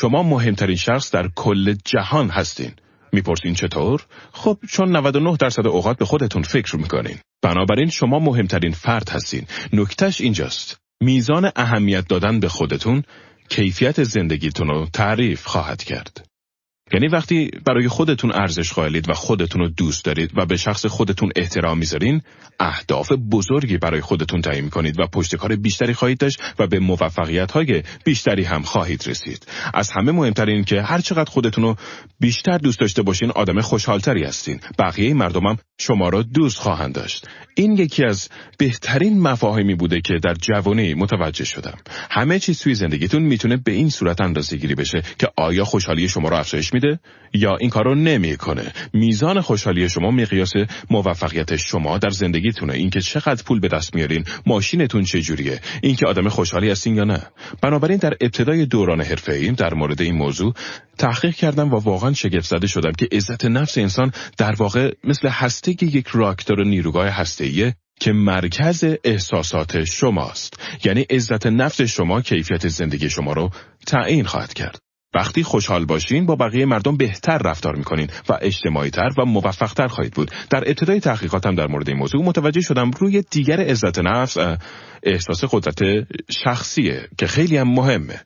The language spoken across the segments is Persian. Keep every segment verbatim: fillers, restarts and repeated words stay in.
شما مهمترین شخص در کل جهان هستین. میپرسین چطور؟ خب چون نود و نه درصد اوقات به خودتون فکر میکنین. بنابراین شما مهمترین فرد هستین. نکتهش اینجاست. میزان اهمیت دادن به خودتون کیفیت زندگیتون رو تعریف خواهد کرد. یعنی وقتی برای خودتون ارزش قائلید و خودتون رو دوست دارید و به شخص خودتون احترام میذارین، اهداف بزرگی برای خودتون تعیین میکنید و پشتکار بیشتری خواهید داشت و به موفقیت‌های بیشتری هم خواهید رسید. از همه مهمتر این که هر چقدر خودتون رو بیشتر دوست داشته باشین، آدم خوشحالتری هستین. بقیه مردمم شما رو دوست خواهند داشت. این یکی از بهترین مفاهیمی بوده که در جوانی متوجه شدم. همه چیز توی زندگیتون میتونه به این صورت اندازه‌گیری بشه که آیا خوشحالی شما رو افزایش یا این کارو نمیکنه. میزان خوشحالی شما مقیاس موفقیت شما در زندگیتونه. اینکه چقدر پول به دست میارین، ماشینتون چجوریه، اینکه آدم خوشحالی هستین یا نه. بنابراین در ابتدای دوران حرفه‌ایم در مورد این موضوع تحقیق کردم و واقعا شگفت زده شدم که عزت نفس انسان در واقع مثل هسته یک راکتور نیروگاه هسته‌ایه که مرکز احساسات شماست. یعنی عزت نفس شما کیفیت زندگی شما رو تعیین خواهد کرد. وقتی خوشحال باشین با بقیه مردم بهتر رفتار میکنین و اجتماعی‌تر و موفق‌تر خواهید بود. در ابتدای تحقیقاتم در مورد این موضوع متوجه شدم روی دیگر عزت نفس احساس قدرت شخصیه که خیلی هم مهمه.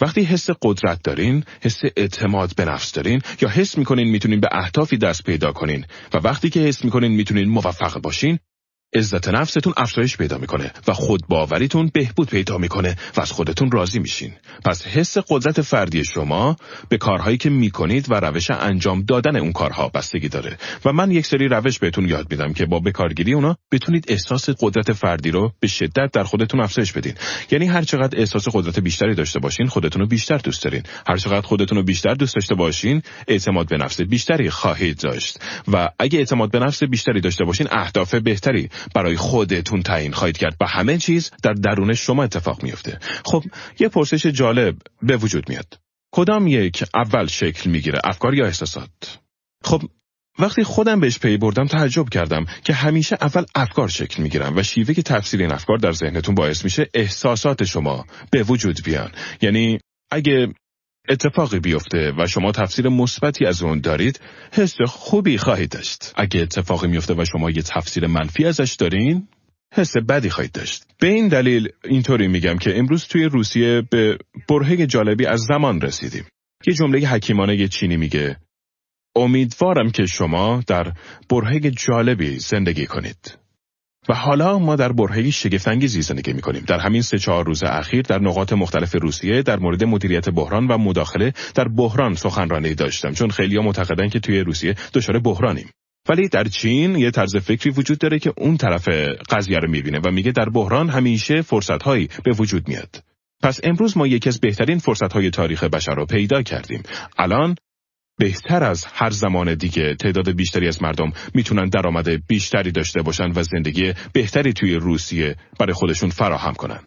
وقتی حس قدرت دارین، حس اعتماد به نفس دارین یا حس میکنین میتونین به اهدافی دست پیدا کنین و وقتی که حس میکنین میتونین موفق باشین، عزت نفستون افزایش پیدا میکنه و خودباوریتون بهبود پیدا میکنه و از خودتون راضی میشین. پس حس قدرت فردی شما به کارهایی که میکنید و روش انجام دادن اون کارها بستگی داره و من یک سری روش بهتون یاد میدم که با بکارگیری اونا بتونید احساس قدرت فردی رو به شدت در خودتون افزایش بدین. یعنی هر چقدر احساس قدرت بیشتری داشته باشین، خودتون رو بیشتر دوست دارین. هر چقدر خودتون رو بیشتر دوست داشته باشین، اعتماد به نفس بیشتری خواهید داشت و اگه اعتماد به نفس بیشتری داشته باشین، اهداف بهتری برای خودتون تعیین خواهید کرد و همه چیز در درون شما اتفاق میفته. خب یه پرسش جالب به وجود میاد. کدام یک اول شکل میگیره، افکار یا احساسات؟ خب وقتی خودم بهش پی بردم تعجب کردم که همیشه اول افکار شکل میگیرن و شیوه که تفسیر این افکار در ذهنتون باعث میشه احساسات شما به وجود بیان. یعنی اگه اتفاقی بیفته و شما تفسیر مثبتی از اون دارید، حس خوبی خواهید داشت. اگه اتفاقی میفته و شما یه تفسیر منفی ازش دارین، حس بدی خواهید داشت. به این دلیل اینطوری میگم که امروز توی روسیه به برهه جالبی از زمان رسیدیم. یه جمله حکیمانه یه چینی میگه: امیدوارم که شما در برهه جالبی زندگی کنید. و حالا ما در برهه‌ای شگفت‌انگیزی زندگی می‌کنیم. در همین سه چهار روز اخیر در نقاط مختلف روسیه در مورد مدیریت بحران و مداخله در بحران سخنرانی داشتم، چون خیلی‌ها معتقدن که توی روسیه دچار بحرانیم. ولی در چین یه طرز فکری وجود داره که اون طرف قضیه رو می‌بینه و میگه در بحران همیشه فرصت‌هایی به وجود میاد. پس امروز ما یکی از بهترین فرصت‌های تاریخ بشر رو پیدا کردیم. الان بهتر از هر زمان دیگه تعداد بیشتری از مردم میتونن درآمد بیشتری داشته باشن و زندگی بهتری توی روسیه برای خودشون فراهم کنن.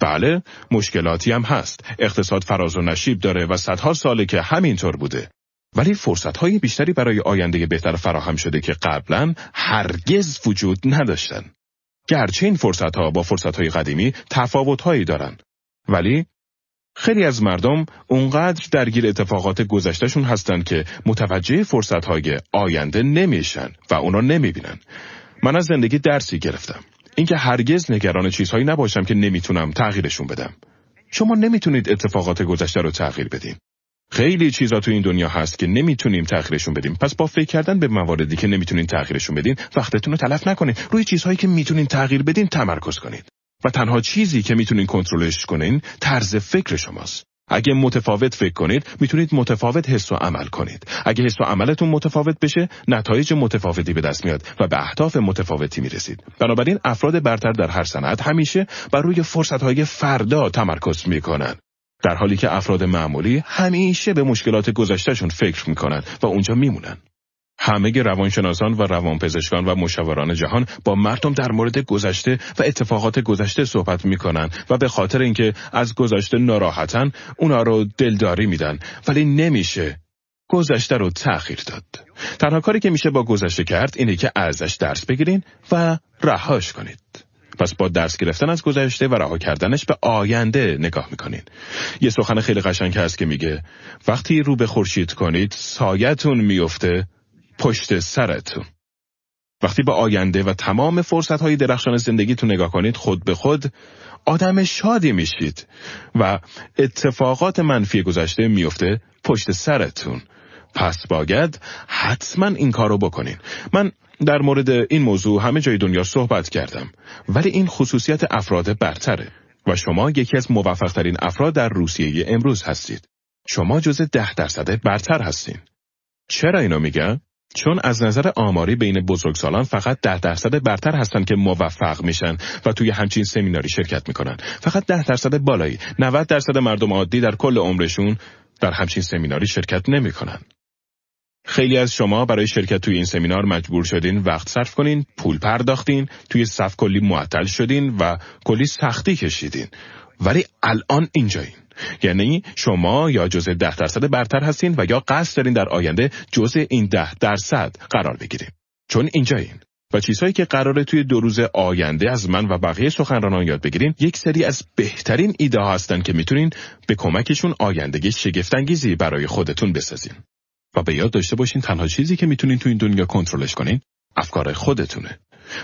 بله، مشکلاتی هم هست. اقتصاد فراز و نشیب داره و صدها ساله که همینطور بوده. ولی فرصت‌های بیشتری برای آینده بهتر فراهم شده که قبلا هرگز وجود نداشتن. گرچه این فرصت‌ها با فرصت‌های قدیمی تفاوت‌هایی دارن، ولی خیلی از مردم اونقدر درگیر اتفاقات گذشتهشون هستن که متوجه فرصت‌های آینده نمیشن و اونا نمیبینن. من از زندگی درسی گرفتم. اینکه هرگز نگران چیزهایی نباشم که نمیتونم تغییرشون بدم. شما نمیتونید اتفاقات گذشته رو تغییر بدین. خیلی چیزا تو این دنیا هست که نمیتونیم تغییرشون بدیم. پس با فکر کردن به مواردی که نمیتونین تغییرشون بدین، وقتتون رو تلف نکنین. روی چیزهایی که میتونین تغییر بدین تمرکز کنید. و تنها چیزی که میتونین کنترلش کنین طرز فکر شماست. اگه متفاوت فکر کنید، میتونید متفاوت حس و عمل کنید. اگه حس و عملتون متفاوت بشه، نتایج متفاوتی به دست میاد و به اهداف متفاوتی میرسید. بنابراین افراد برتر در هر صنعت همیشه بر روی فرصت‌های فردا تمرکز میکنن، در حالی که افراد معمولی همیشه به مشکلات گذشتهشون فکر میکنن و اونجا میمونن. همه روانشناسان و روانپزشکان و مشاوران جهان با مردم در مورد گذشته و اتفاقات گذشته صحبت میکنن و به خاطر اینکه از گذشته ناراحتن، اونا رو دلداری میدن، ولی نمیشه گذشته رو تأخیر داد. تنها کاری که میشه با گذشته کرد اینه که ازش درس بگیرین و رهاش کنید. پس با درس گرفتن از گذشته و رها کردنش به آینده نگاه میکنین. یه سخن خیلی قشنگ هست که میگه وقتی رو به خورشید کنید سایتون میفته پشت سرتون. وقتی به آینده و تمام فرصت‌های درخشان زندگیتون نگاه کنید، خود به خود آدم شادی میشید و اتفاقات منفی گذشته میفته پشت سرتون. پس باید حتما این کارو بکنین. من در مورد این موضوع همه جای دنیا صحبت کردم، ولی این خصوصیت افراد برتره و شما یکی از موفق‌ترین افراد در روسیه امروز هستید. شما جزو ده درصد برتر هستین. چرا اینو میگم؟ چون از نظر آماری بین بزرگسالان فقط ده درصد برتر هستن که موفق میشن و توی همچین سمیناری شرکت میکنن. فقط ده درصد بالایی. نود درصد مردم عادی در کل عمرشون در همچین سمیناری شرکت نمیکنن. خیلی از شما برای شرکت توی این سمینار مجبور شدین وقت صرف کنین، پول پرداختین، توی صف کلی معطل شدین و کلی سختی کشیدین. ولی الان اینجایین. یعنی شما یا جزء ده درصد برتر هستین و یا قصد دارین در آینده جزء این ده درصد قرار بگیرین. چون اینجایین. و چیزهایی که قراره توی دو روز آینده از من و بقیه سخنرانان یاد بگیرین، یک سری از بهترین ایده ها هستن که میتونین به کمکشون آیندگی شگفت‌انگیزی برای خودتون بسازین. و به یاد داشته باشین تنها چیزی که میتونین تو این دنیا کنترلش کنین افکار خودتونه.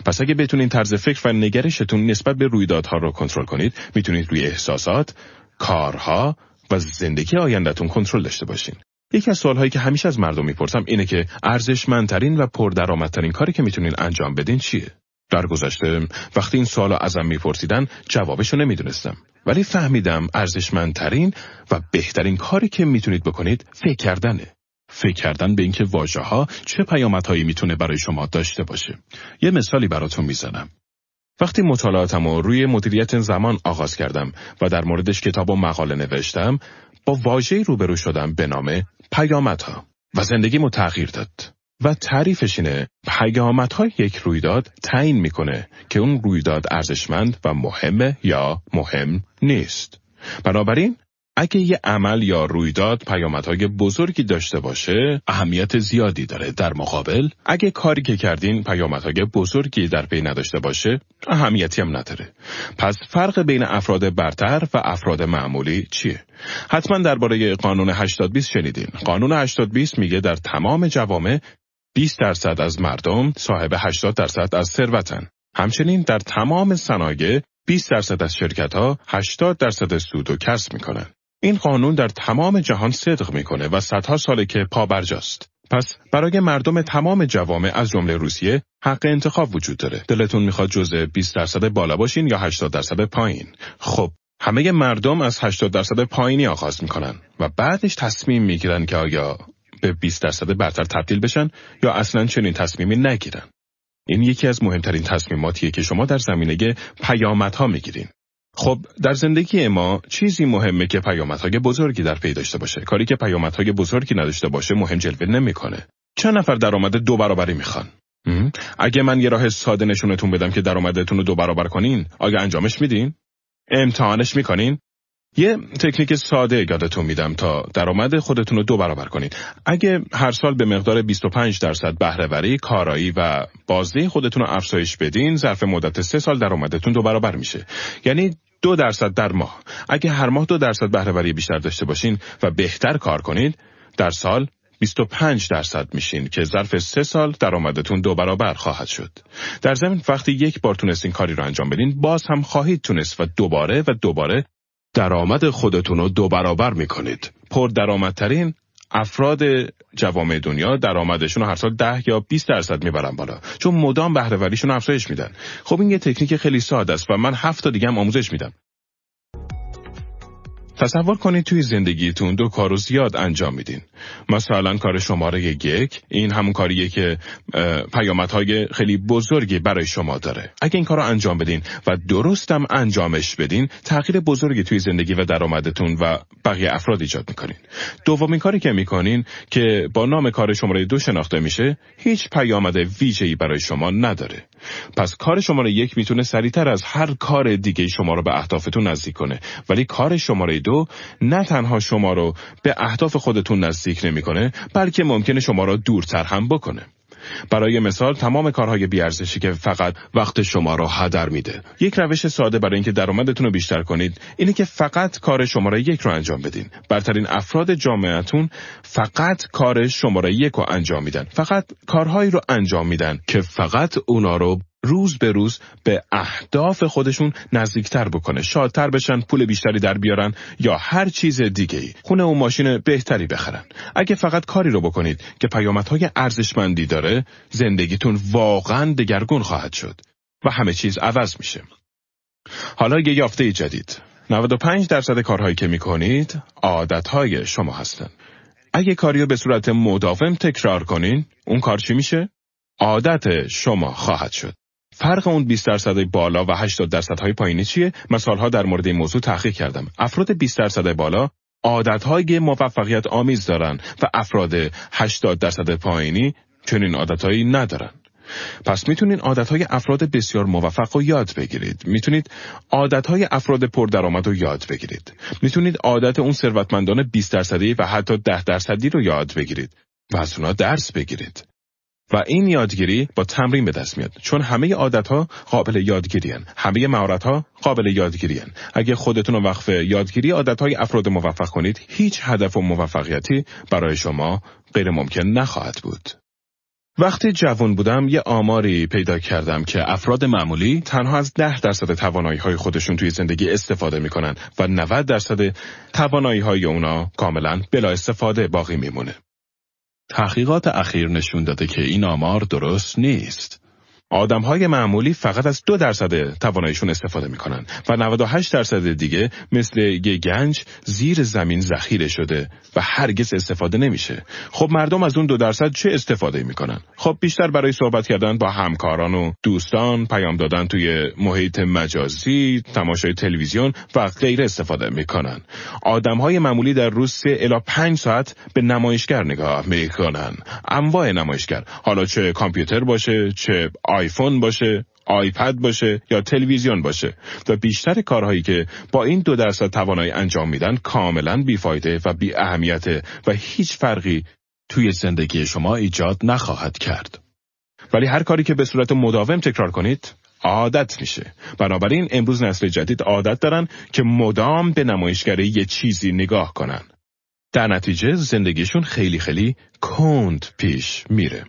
پس اگه بتونین طرز فکر و نگرشتون نسبت به رویدادها رو کنترل کنید، میتونید روی احساسات، کارها و زندگی آیندهتون کنترل داشته باشین. یکی از سوالهایی که همیشه از مردم میپرسم اینه که ارزشمندترین و پردرآمدترین کاری که میتونین انجام بدین چیه؟ در گذشته وقتی این سوالو ازم میپرسیدن جوابشو نمیدونستم، ولی فهمیدم ارزشمندترین و بهترین کاری که میتونید بکنید فکر کردنه. فکر کردن به اینکه واژه‌ها چه پیامدهایی میتونه برای شما داشته باشه. یه مثالی براتون میزنم. وقتی مطالعاتمو روی مدیریت زمان آغاز کردم و در موردش کتاب و مقاله نوشتم، با واژه‌ای روبرو شدم به نام پیامدها و زندگیمو تغییر داد. و تعریفش اینه: پیامدها یک رویداد تعیین میکنه که اون رویداد ارزشمند و مهمه یا مهم نیست. بنابراین اگه یه عمل یا رویداد پیامدهای بزرگی داشته باشه، اهمیت زیادی داره. در مقابل، اگه کاری که کردین پیامدهای بزرگی در پی نداشته باشه، اهمیتی هم نداره. پس فرق بین افراد برتر و افراد معمولی چیه؟ حتما درباره قانون هشتاد بیست شنیدین. قانون هشتاد بیست میگه در تمام جوامع بیست درصد از مردم صاحب هشتاد درصد از ثروتن. همچنین در تمام صنایع بیست درصد از شرکت‌ها هشتاد درصد سود و کسب می‌کنن. این قانون در تمام جهان صدق میکنه و صدها ساله که پا بر جاست. پس برای مردم تمام جوامع از جمله روسیه حق انتخاب وجود داره. دلتون میخواد جزء بیست درصد بالا باشین یا هشتاد درصد پایین؟ خب همه مردم از هشتاد درصد پایینی آغاز میکنن و بعدش تصمیم میگیرن که آیا به بیست درصد برتر تبدیل بشن یا اصلاً چنین تصمیمی نگیرن. این یکی از مهمترین تصمیماتیه که شما در زمینه پیامدها میگیرین. خب در زندگی ما چیزی مهمه که پیامدهای بزرگی در پی داشته باشه. کاری که پیامدهای بزرگی نداشته باشه مهم جلوه نمیکنه. چند نفر درآمد دو برابری میخوان؟ اگه من یه راه ساده نشونتون بدم که درآمدتون رو دو برابر کنین، آیا انجامش میدین؟ امتحانش میکنین؟ یه تکنیک ساده یادتون میدم تا درآمد خودتون رو دو برابر کنین. اگه هر سال به مقدار بیست و پنج درصد بهره‌وری، کارایی و بازده خودتون رو افزایش بدین، ظرف مدت سه سال درآمدتون دو برابر میشه. یعنی دو درصد در ماه. اگه هر ماه دو درصد بهره‌وری بیشتر داشته باشین و بهتر کار کنید، در سال بیست و پنج درصد میشین که ظرف سه سال درآمدتون دو برابر خواهد شد. در ضمن وقتی یک بار تونستین کاری رو انجام بدین، باز هم خواهید تونست و دوباره و دوباره درآمد خودتون رو دو برابر میکنید. پر درآمدترین افراد جوامع دنیا درآمدشون هر سال ده یا بیست درصد میبرن بالا، چون مدام بهره‌وریشون افزایش میدن. خب این یه تکنیک خیلی ساده است و من هفت تا دیگه هم آموزش میدم. تصور کنید توی زندگیتون دو کارو زیاد انجام میدین. مثلا کار شماره یک، این همون کاریه که پیامدهای خیلی بزرگی برای شما داره. اگه این کارو انجام بدین و درستم انجامش بدین، تغییر بزرگی توی زندگی و درآمدتون و بقیه افراد ایجاد میکنین. دومین کاری که میکنین که با نام کار شماره دو شناخته میشه، هیچ پیامد ویژه‌ای برای شما نداره. پس کار شماره یک میتونه سریعتر از هر کار دیگه شما رو به اهدافتون نزدیک کنه، ولی کار شماره دو نه تنها شما رو به اهداف خودتون نزدیک نمی کنه، بلکه ممکنه شما رو دورتر هم بکنه. برای مثال تمام کارهای بی‌ارزشی که فقط وقت شما را هدر میده. یک روش ساده برای اینکه درآمدتون رو بیشتر کنید اینه که فقط کار شماره یک رو انجام بدین. برترین افراد جامعهتون فقط کار شماره یک رو انجام میدن. فقط کارهایی رو انجام میدن که فقط اونا رو روز به روز به اهداف خودشون نزدیکتر بکنه، شادتر بشن، پول بیشتری در بیارن یا هر چیز دیگه‌ای، خونه و ماشین بهتری بخرن. اگه فقط کاری رو بکنید که پیامدهای ارزشمندی داره، زندگیتون واقعاً دگرگون خواهد شد و همه چیز عوض میشه. حالا یه یافته جدید: نود و پنج درصد کارهایی که میکنید عادتهای شما هستن. اگه کاری رو به صورت مداوم تکرار کنین، اون کار چی میشه؟ عادت شما خواهد شد. فرق اون بیست درصد بالا و هشتاد درصد های پایینی چیه؟ من سالها در مورد این موضوع تحقیق کردم. افراد بیست درصد بالا عادتهای موفقیت آمیز دارن و افراد هشتاد درصد پایینی چنین عادتهایی ندارن. پس میتونین عادتهای افراد بسیار موفق رو یاد بگیرید. میتونید عادتهای افراد پردرآمد رو یاد بگیرید. میتونید عادت اون ثروتمندان بیست درصدی و حتی ده درصدی رو یاد بگیرید و از اونا درس بگیرید. و این یادگیری با تمرین به دست میاد، چون همه عادت‌ها قابل یادگیری ان، همه مهارت‌ها قابل یادگیری ان. اگه خودتون رو وقف یادگیری عادت‌های افراد موفق کنید، هیچ هدف و موفقیتی برای شما غیر ممکن نخواهد بود. وقتی جوان بودم یه آماری پیدا کردم که افراد معمولی تنها از ده درصد توانایی‌های خودشون توی زندگی استفاده می‌کنن و نود درصد توانایی‌های اونا کاملاً بلا استفاده باقی میمونه. تحقیقات اخیر نشون داده که این آمار درست نیست. آدم‌های معمولی فقط از دو درصد تواناییشون استفاده می‌کنن و نود و هشت درصد دیگه مثل یه گنج زیر زمین ذخیره شده و هرگز استفاده نمیشه. خب مردم از اون دو درصد چه استفاده می‌کنن؟ خب بیشتر برای صحبت کردن با همکاران و دوستان، پیام دادن توی محیط مجازی، تماشای تلویزیون و غیره استفاده می‌کنن. آدم‌های معمولی در روز سه الی پنج ساعت به نمایشگر نگاه می‌کنن. انواع نمایشگر، حالا چه کامپیوتر باشه، چه آیفون باشه، آیپد باشه یا تلویزیون باشه. و بیشتر کارهایی که با این دو درصد توانایی انجام میدن کاملا بیفایده و بی اهمیته و هیچ فرقی توی زندگی شما ایجاد نخواهد کرد. ولی هر کاری که به صورت مداوم تکرار کنید عادت میشه. بنابراین امروز نسل جدید عادت دارن که مدام به نمایشگری یه چیزی نگاه کنن. در نتیجه زندگیشون خیلی خیلی کند پیش میره.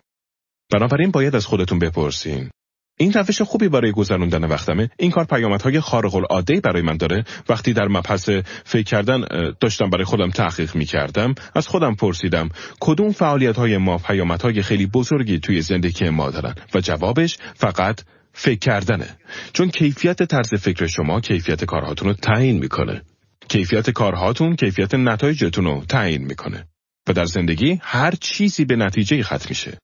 بنابراین باید از خودتون بپرسین: این روش خوبی برای گذراندن وقتمه؟ این کار پیامدهای خارق العاده برای من داره؟ وقتی در مبحث فکر کردن داشتم برای خودم تحقیق می‌کردم، از خودم پرسیدم کدوم فعالیت‌های ما پیامدهای خیلی بزرگی توی زندگی ما دارن؟ و جوابش فقط فکر کردنه. چون کیفیت طرز فکر شما کیفیت کارهاتون رو تعیین می‌کنه. کیفیت کارهاتون کیفیت نتایجتون رو تعیین می‌کنه. و در زندگی هر چیزی به نتیجه ختم میشه.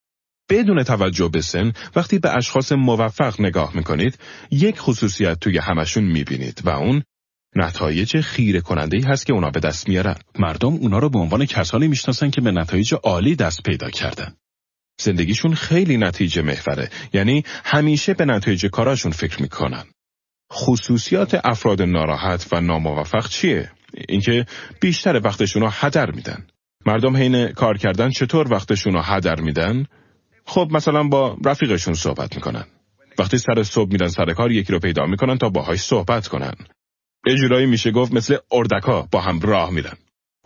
بدون توجه به سن، وقتی به اشخاص موفق نگاه میکنید، یک خصوصیت توی همشون میبینید و اون نتایج خیره کننده‌ای هست که اونا به دست میارن. مردم اونا رو به عنوان کسانی میشناسن که به نتایج عالی دست پیدا کردن. زندگیشون خیلی نتیجه محوره، یعنی همیشه به نتایج کاراشون فکر میکنن. خصوصیات افراد ناراحت و ناموفق چیه؟ اینکه بیشتر وقتشون رو هدر میدن. مردم حین کار کردن چطور وقتشون رو هدر میدن؟ خب مثلا با رفیقشون صحبت میکنن. وقتی سر صبح میرن سر کار یکی رو پیدا میکنن تا باهاش صحبت کنن. یه جورایی میشه گفت مثل اردکا با هم راه میرن.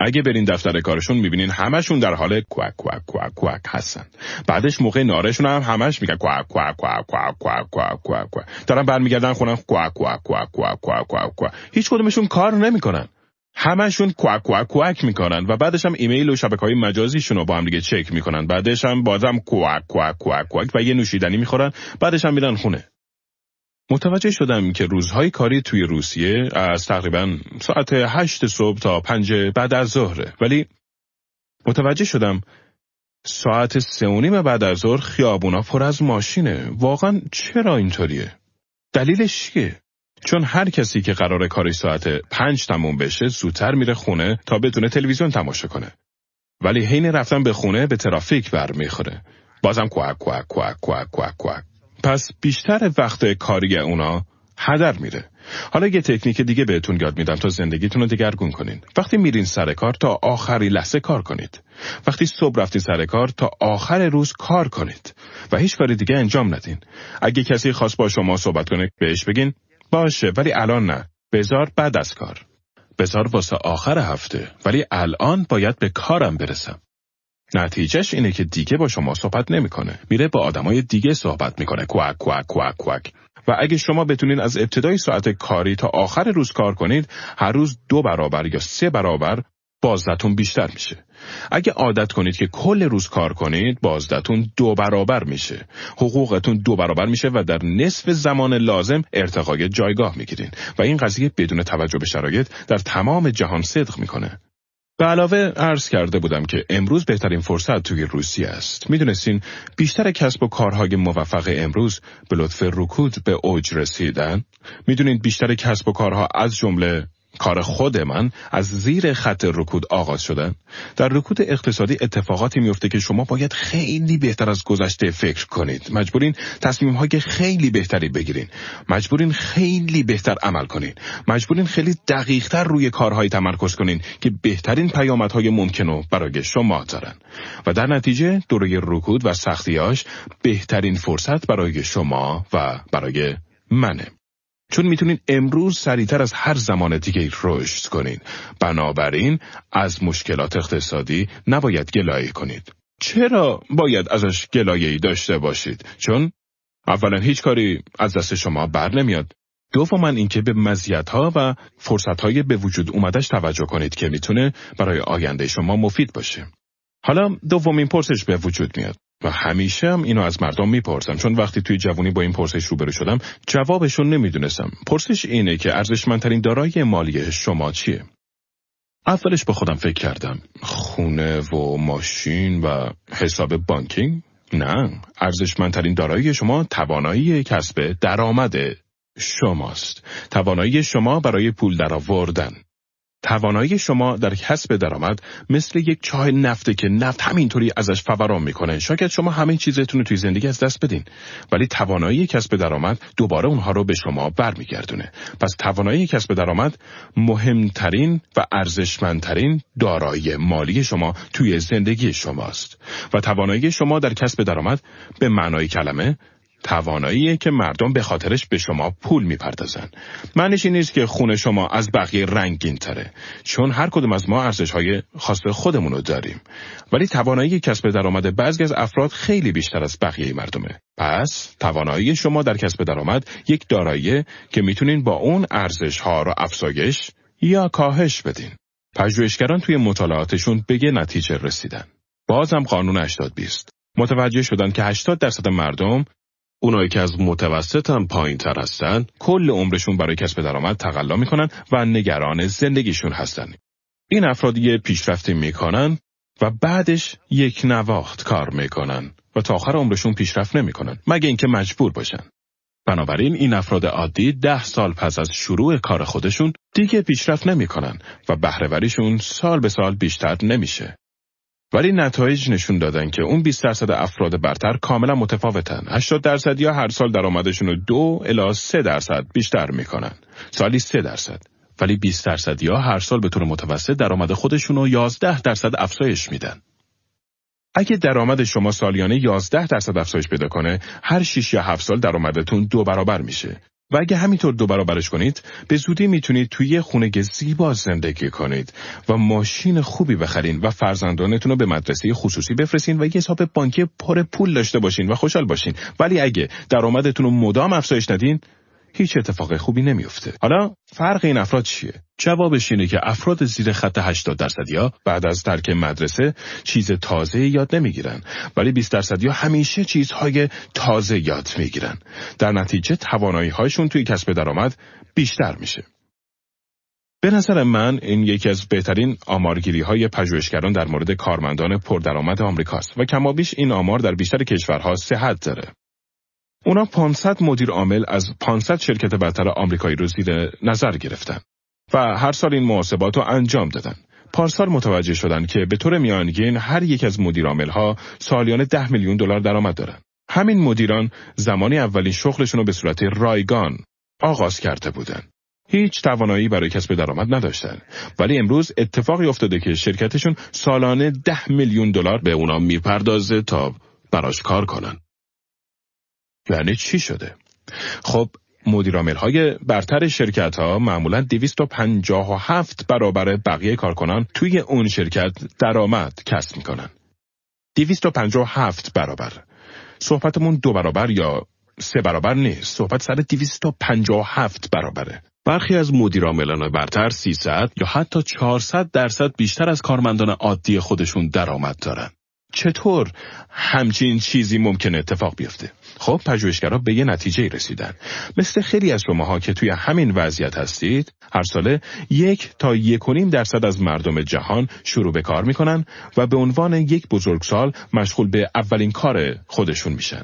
اگه برین دفتر کارشون میبینین همشون در حال کوک کوک کوک کوک هستن. بعدش موقع نارهشون هم همش میگن کوک کوک کوک کوک کوک کوک کوک کوک. دارن برمیگردن خونه کوک کوک کوک کوک کوک کوک کوک. هیچ کدومشون کار نمیکنن. همشون کوک کوک کوک میکنن و بعدش هم ایمیل و شبکه‌های مجازیشون رو با هم دیگه چک میکنن. بعدش هم بازم کوک کوک کوک کوک و یه نوشیدنی میخورن. بعدش هم میرن خونه. متوجه شدم که روزهای کاری توی روسیه از تقریبا ساعت هشت صبح تا پنج بعد از ظهره. ولی متوجه شدم ساعت سه و نیم بعد از ظهر خیابونا پر از ماشینه. واقعا چرا اینطوریه؟ دلیلش چیه؟ چون هر کسی که قراره کاری ساعت پنج تموم بشه زودتر میره خونه تا بتونه تلویزیون تماشا کنه. ولی حین رفتن به خونه به ترافیک برمیخوره. بازم کوک کوک کوک کوک کوک کوک. پس بیشتر وقت کاری اونا هدر میره. حالا یه تکنیک دیگه بهتون یاد میدم تا زندگیتون رو دگرگون کنین. وقتی میرین سر کار تا آخری لحظه کار کنید. وقتی صبح رفتین سر کار تا آخر روز کار کنید و هیچ کاری دیگه انجام ندین. اگه کسی خواست با شما صحبت کنه بهش بگین باشه ولی الان نه. بذار بعد از کار. بذار واسه آخر هفته ولی الان باید به کارم برسم. نتیجهش اینه که دیگه با شما صحبت نمیکنه. میره با آدمای دیگه صحبت میکنه. کوک کوک کوک کوک. و اگه شما بتونین از ابتدای ساعت کاری تا آخر روز کار کنید، هر روز دو برابر یا سه برابر بازدهتون بیشتر میشه. اگه عادت کنید که کل روز کار کنید، بازدهتون دو برابر میشه. حقوقتون دو برابر میشه و در نصف زمان لازم ارتقای جایگاه میگیرین و این قضیه بدون توجه به شرایط در تمام جهان صدق میکنه. به علاوه عرض کرده بودم که امروز بهترین فرصت توی روسیه است. میدونستین بیشتر کسب و کارهای موفق امروز به لطف رکود به اوج رسیدن؟ میدونین بیشتر کسب و کارها از جمله کار خود من از زیر خط رکود آغاز شدن؟ در رکود اقتصادی اتفاقاتی میفته که شما باید خیلی بهتر از گذشته فکر کنید. مجبورین تصمیم‌های خیلی بهتری بگیرین. مجبورین خیلی بهتر عمل کنین. مجبورین خیلی دقیق‌تر روی کارهای تمرکز کنین که بهترین پیامدهای ممکن رو برای شما دارن. و در نتیجه دوره رکود و سختی‌هاش بهترین فرصت برای شما و برای منه. چون میتونین امروز سریعتر از هر زمان دیگه رشد کنین. بنابراین از مشکلات اقتصادی نباید گلایه کنید. چرا باید ازش گلایه‌ای داشته باشید؟ چون اولا هیچ کاری از دست شما بر نمیاد. دوما اینکه به مزیت‌ها و فرصت‌های به وجود اومدش توجه کنید که میتونه برای آینده شما مفید باشه. حالا دومین پرسش به وجود میاد. و همیشه هم اینو از مردم میپرسم چون وقتی توی جوانی با این پرسش روبرو شدم جوابشون نمیدونستم. پرسش اینه که ارزشمندترین دارایی مالی شما چیه؟ اولش با خودم فکر کردم خونه و ماشین و حساب بانکینگ؟ نه، ارزشمندترین دارایی شما توانایی کسب درآمد شماست. توانایی شما برای پول درآوردن. توانایی شما در کسب درآمد مثل یک چاه نفته که نفت همینطوری ازش فوران میکنه. شاید شما همه چیزتون رو توی زندگی از دست بدین ولی توانایی کسب درآمد دوباره اونها رو به شما برمیگردونه. پس توانایی کسب درآمد مهمترین و ارزشمندترین دارایی مالی شما توی زندگی شماست و توانایی شما در کسب درآمد به معنای کلمه تواناییه که مردم به خاطرش به شما پول میپردازن. معنیش این نیست که خونه شما از بقیه رنگین تره چون هر کدوم از ما ارزش‌های خاص خودمون رو داریم ولی توانایی کسب درآمد بعضی از افراد خیلی بیشتر از بقیه مردمه. پس توانایی شما در کسب درآمد یک داراییه که میتونین با اون ارزش‌ها رو افزایش یا کاهش بدین. پژوهشگران توی مطالعاتشون به یه نتیجه رسیدن. بازم قانون هشتاد بیست. متوجه شدن که هشتاد درصد مردم اونایی که از متوسط هم پایین تر هستن کل عمرشون برای کسب درآمد تقلا میکنن و نگران زندگیشون هستن. این افراد یه پیشرفتی میکنن و بعدش یک نواخت کار میکنن و تا آخر عمرشون پیشرفت نمیکنن مگه اینکه مجبور باشن. بنابراین این افراد عادی ده سال پس از شروع کار خودشون دیگه پیشرفت نمیکنن و بهره‌وریشون سال به سال بیشتر نمیشه. ولی نتایج نشون دادن که اون بیست درصد افراد برتر کاملا متفاوتن. هشتاد درصد یا هر سال درآمدشون رو دو الی سه درصد بیشتر میکنن. سالی سه درصد. ولی بیست درصد یا هر سال به طور متوسط درآمد خودشون رو یازده درصد افزایش میدن. اگه درآمد شما سالیانه یازده درصد افزایش پیدا کنه، هر شش یا هفت سال درآمدتون دو برابر میشه. و اگه همینطور دو برابرش کنید، به زودی میتونید توی خونه زیبا زندگی کنید و ماشین خوبی بخرین و فرزندانتون رو به مدرسه خصوصی بفرستین و یه حساب بانکی پر پول داشته باشین و خوشحال باشین. ولی اگه درآمدتون رو مدام افزایش ندین، هیچ اتفاق خوبی نمیفته. حالا فرق این افراد چیه؟ جوابش اینه که افراد زیر خط هشتاد درصدیا بعد از ترک مدرسه چیز تازه یاد نمیگیرن ولی بیست درصدیا همیشه چیزهای تازه یاد میگیرن. در نتیجه توانایی هاشون توی کسب درآمد بیشتر میشه. به نظر من این یکی از بهترین آمارگیری های پژوهشگران در مورد کارمندان پردرآمد آمریکاست و کمابیش این آمار در بیشتر کشورها صحت داره. اونا پانصد مدیر عامل از پانصد شرکت برتر آمریکایی رو زیر نظر گرفتن و هر سال این محاسبات رو انجام دادن. پارسال متوجه شدن که به طور میانگین هر یک از مدیر عامل‌ها سالیانه ده میلیون دلار درآمد دارن. همین مدیران زمانی اولین شغلشون رو به صورت رایگان آغاز کرده بودن. هیچ توانایی برای کسب درآمد نداشتند. ولی امروز اتفاقی افتاده که شرکتشون سالانه ده میلیون دلار به اونا میپردازه تا براش کار کنن. یعنی چی شده؟ خب مدیرعامل‌های برتر شرکت‌ها معمولاً دویست و پنجاه و هفت برابر بقیه کارکنان توی اون شرکت درآمد کسب می‌کنن. دویست و پنجاه و هفت برابر. صحبتمون دو برابر یا سه برابر نیست، صحبت سر دویست و پنجاه و هفت برابره. برخی از مدیرعاملان برتر سیصد یا حتی چهارصد درصد بیشتر از کارمندان عادی خودشون درآمد دارن. چطور همچین چیزی ممکنه اتفاق بیفته؟ خب پژوهشگرها به یه نتیجه رسیدن. مثل خیلی از شماها که توی همین وضعیت هستید، هر ساله یک تا یک و نیم درصد از مردم جهان شروع به کار میکنن و به عنوان یک بزرگسال مشغول به اولین کار خودشون میشن.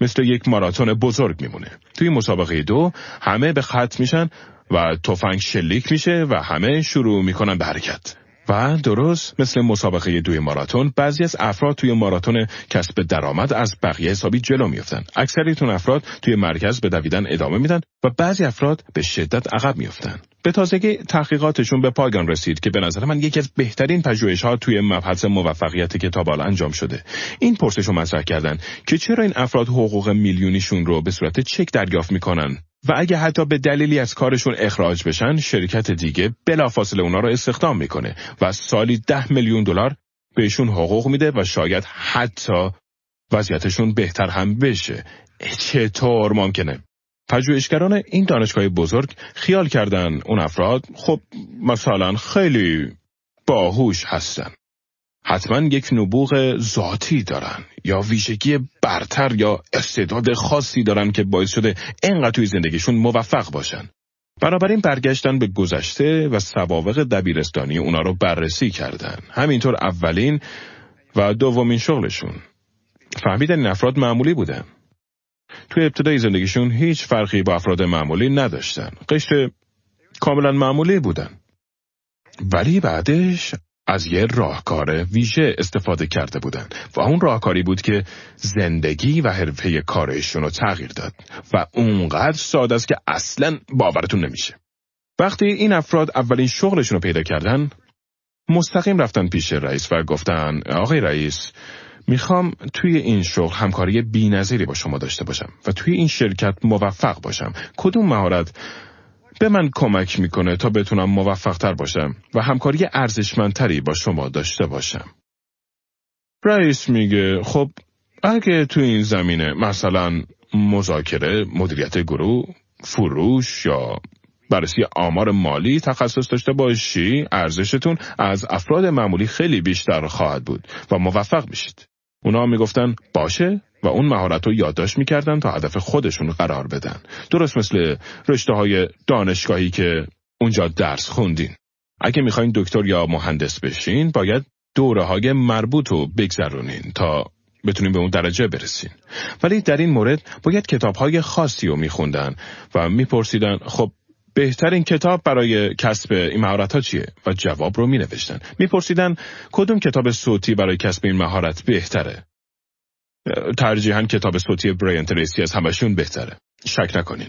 مثل یک ماراتون بزرگ میمونه. توی مسابقه دو همه به خط میشن و تفنگ شلیک میشه و همه شروع میکنن به حرکت. و درست مثل مسابقه دوی ماراتون، بعضی از افراد توی ماراتون کسب درآمد از بقیه حسابی جلو میافتن. اکثریتون افراد توی مرکز به دویدن ادامه میدن و بعضی افراد به شدت عقب میافتن. به تازگی تحقیقاتشون به پایان رسید که به نظر من یکی از بهترین پژوهش‌ها توی مبحث موفقیت که تا بالا انجام شده. این پرسشو مطرح کردن که چرا این افراد حقوق میلیونیشون رو به صورت چک دریافت میکنن؟ و اگه حتی به دلیلی از کارشون اخراج بشن، شرکت دیگه بلافاصله اونا رو استخدام میکنه و سالی ده میلیون دلار بهشون حقوق میده و شاید حتی وضعیتشون بهتر هم بشه. چطور ممکنه؟ پژوهشگران این دانشگاه بزرگ خیال کردن اون افراد خب مثلا خیلی باهوش هستن. حتما یک نبوغ ذاتی دارن یا ویژگی برتر یا استعداد خاصی دارن که باعث شده انقدر توی زندگیشون موفق باشن. بنابراین برگشتن به گذشته و سوابق دبیرستانی اونا رو بررسی کردن. همینطور اولین و دومین شغلشون. فهمیدن این افراد معمولی بودن. توی ابتدای زندگیشون هیچ فرقی با افراد معمولی نداشتن. قشر کاملا معمولی بودن. ولی بعدش از یه راهکار ویژه استفاده کرده بودن و اون راهکاری بود که زندگی و حرفه کارشون رو تغییر داد و اونقدر ساده است که اصلاً باورتون نمیشه. وقتی این افراد اولین شغلشون رو پیدا کردن، مستقیم رفتن پیش رئیس و گفتن آقای رئیس، میخوام توی این شغل همکاری بی‌نظیری با شما داشته باشم و توی این شرکت موفق باشم. کدوم مهارت به من کمک میکنه تا بتونم موفق‌تر باشم و همکاری ارزشمندتری با شما داشته باشم؟ رئیس میگه خب اگه تو این زمینه مثلا مذاکره، مدیریت گروه، فروش یا بررسی آمار مالی تخصص داشته باشی، ارزشتون از افراد معمولی خیلی بیشتر خواهد بود و موفق میشید. اونا میگفتن باشه و اون مهارت رو یادداشت میکردن تا هدف خودشون قرار بدن. درست مثل رشته‌های دانشگاهی که اونجا درس خوندین. اگه میخواین دکتر یا مهندس بشین، باید دوره‌های مربوط رو بگذرونین تا بتونین به اون درجه برسین. ولی در این مورد باید کتاب‌های خاصی رو میخوندن و میپرسیدن خب بهترین کتاب برای کسب این مهارت‌ها چیه؟ و جواب رو می‌نوشتن. می‌پرسیدن کدوم کتاب صوتی برای کسب این مهارت بهتره؟ ترجیحاً کتاب صوتی براین تریسی از همشون بهتره. شک نکنین.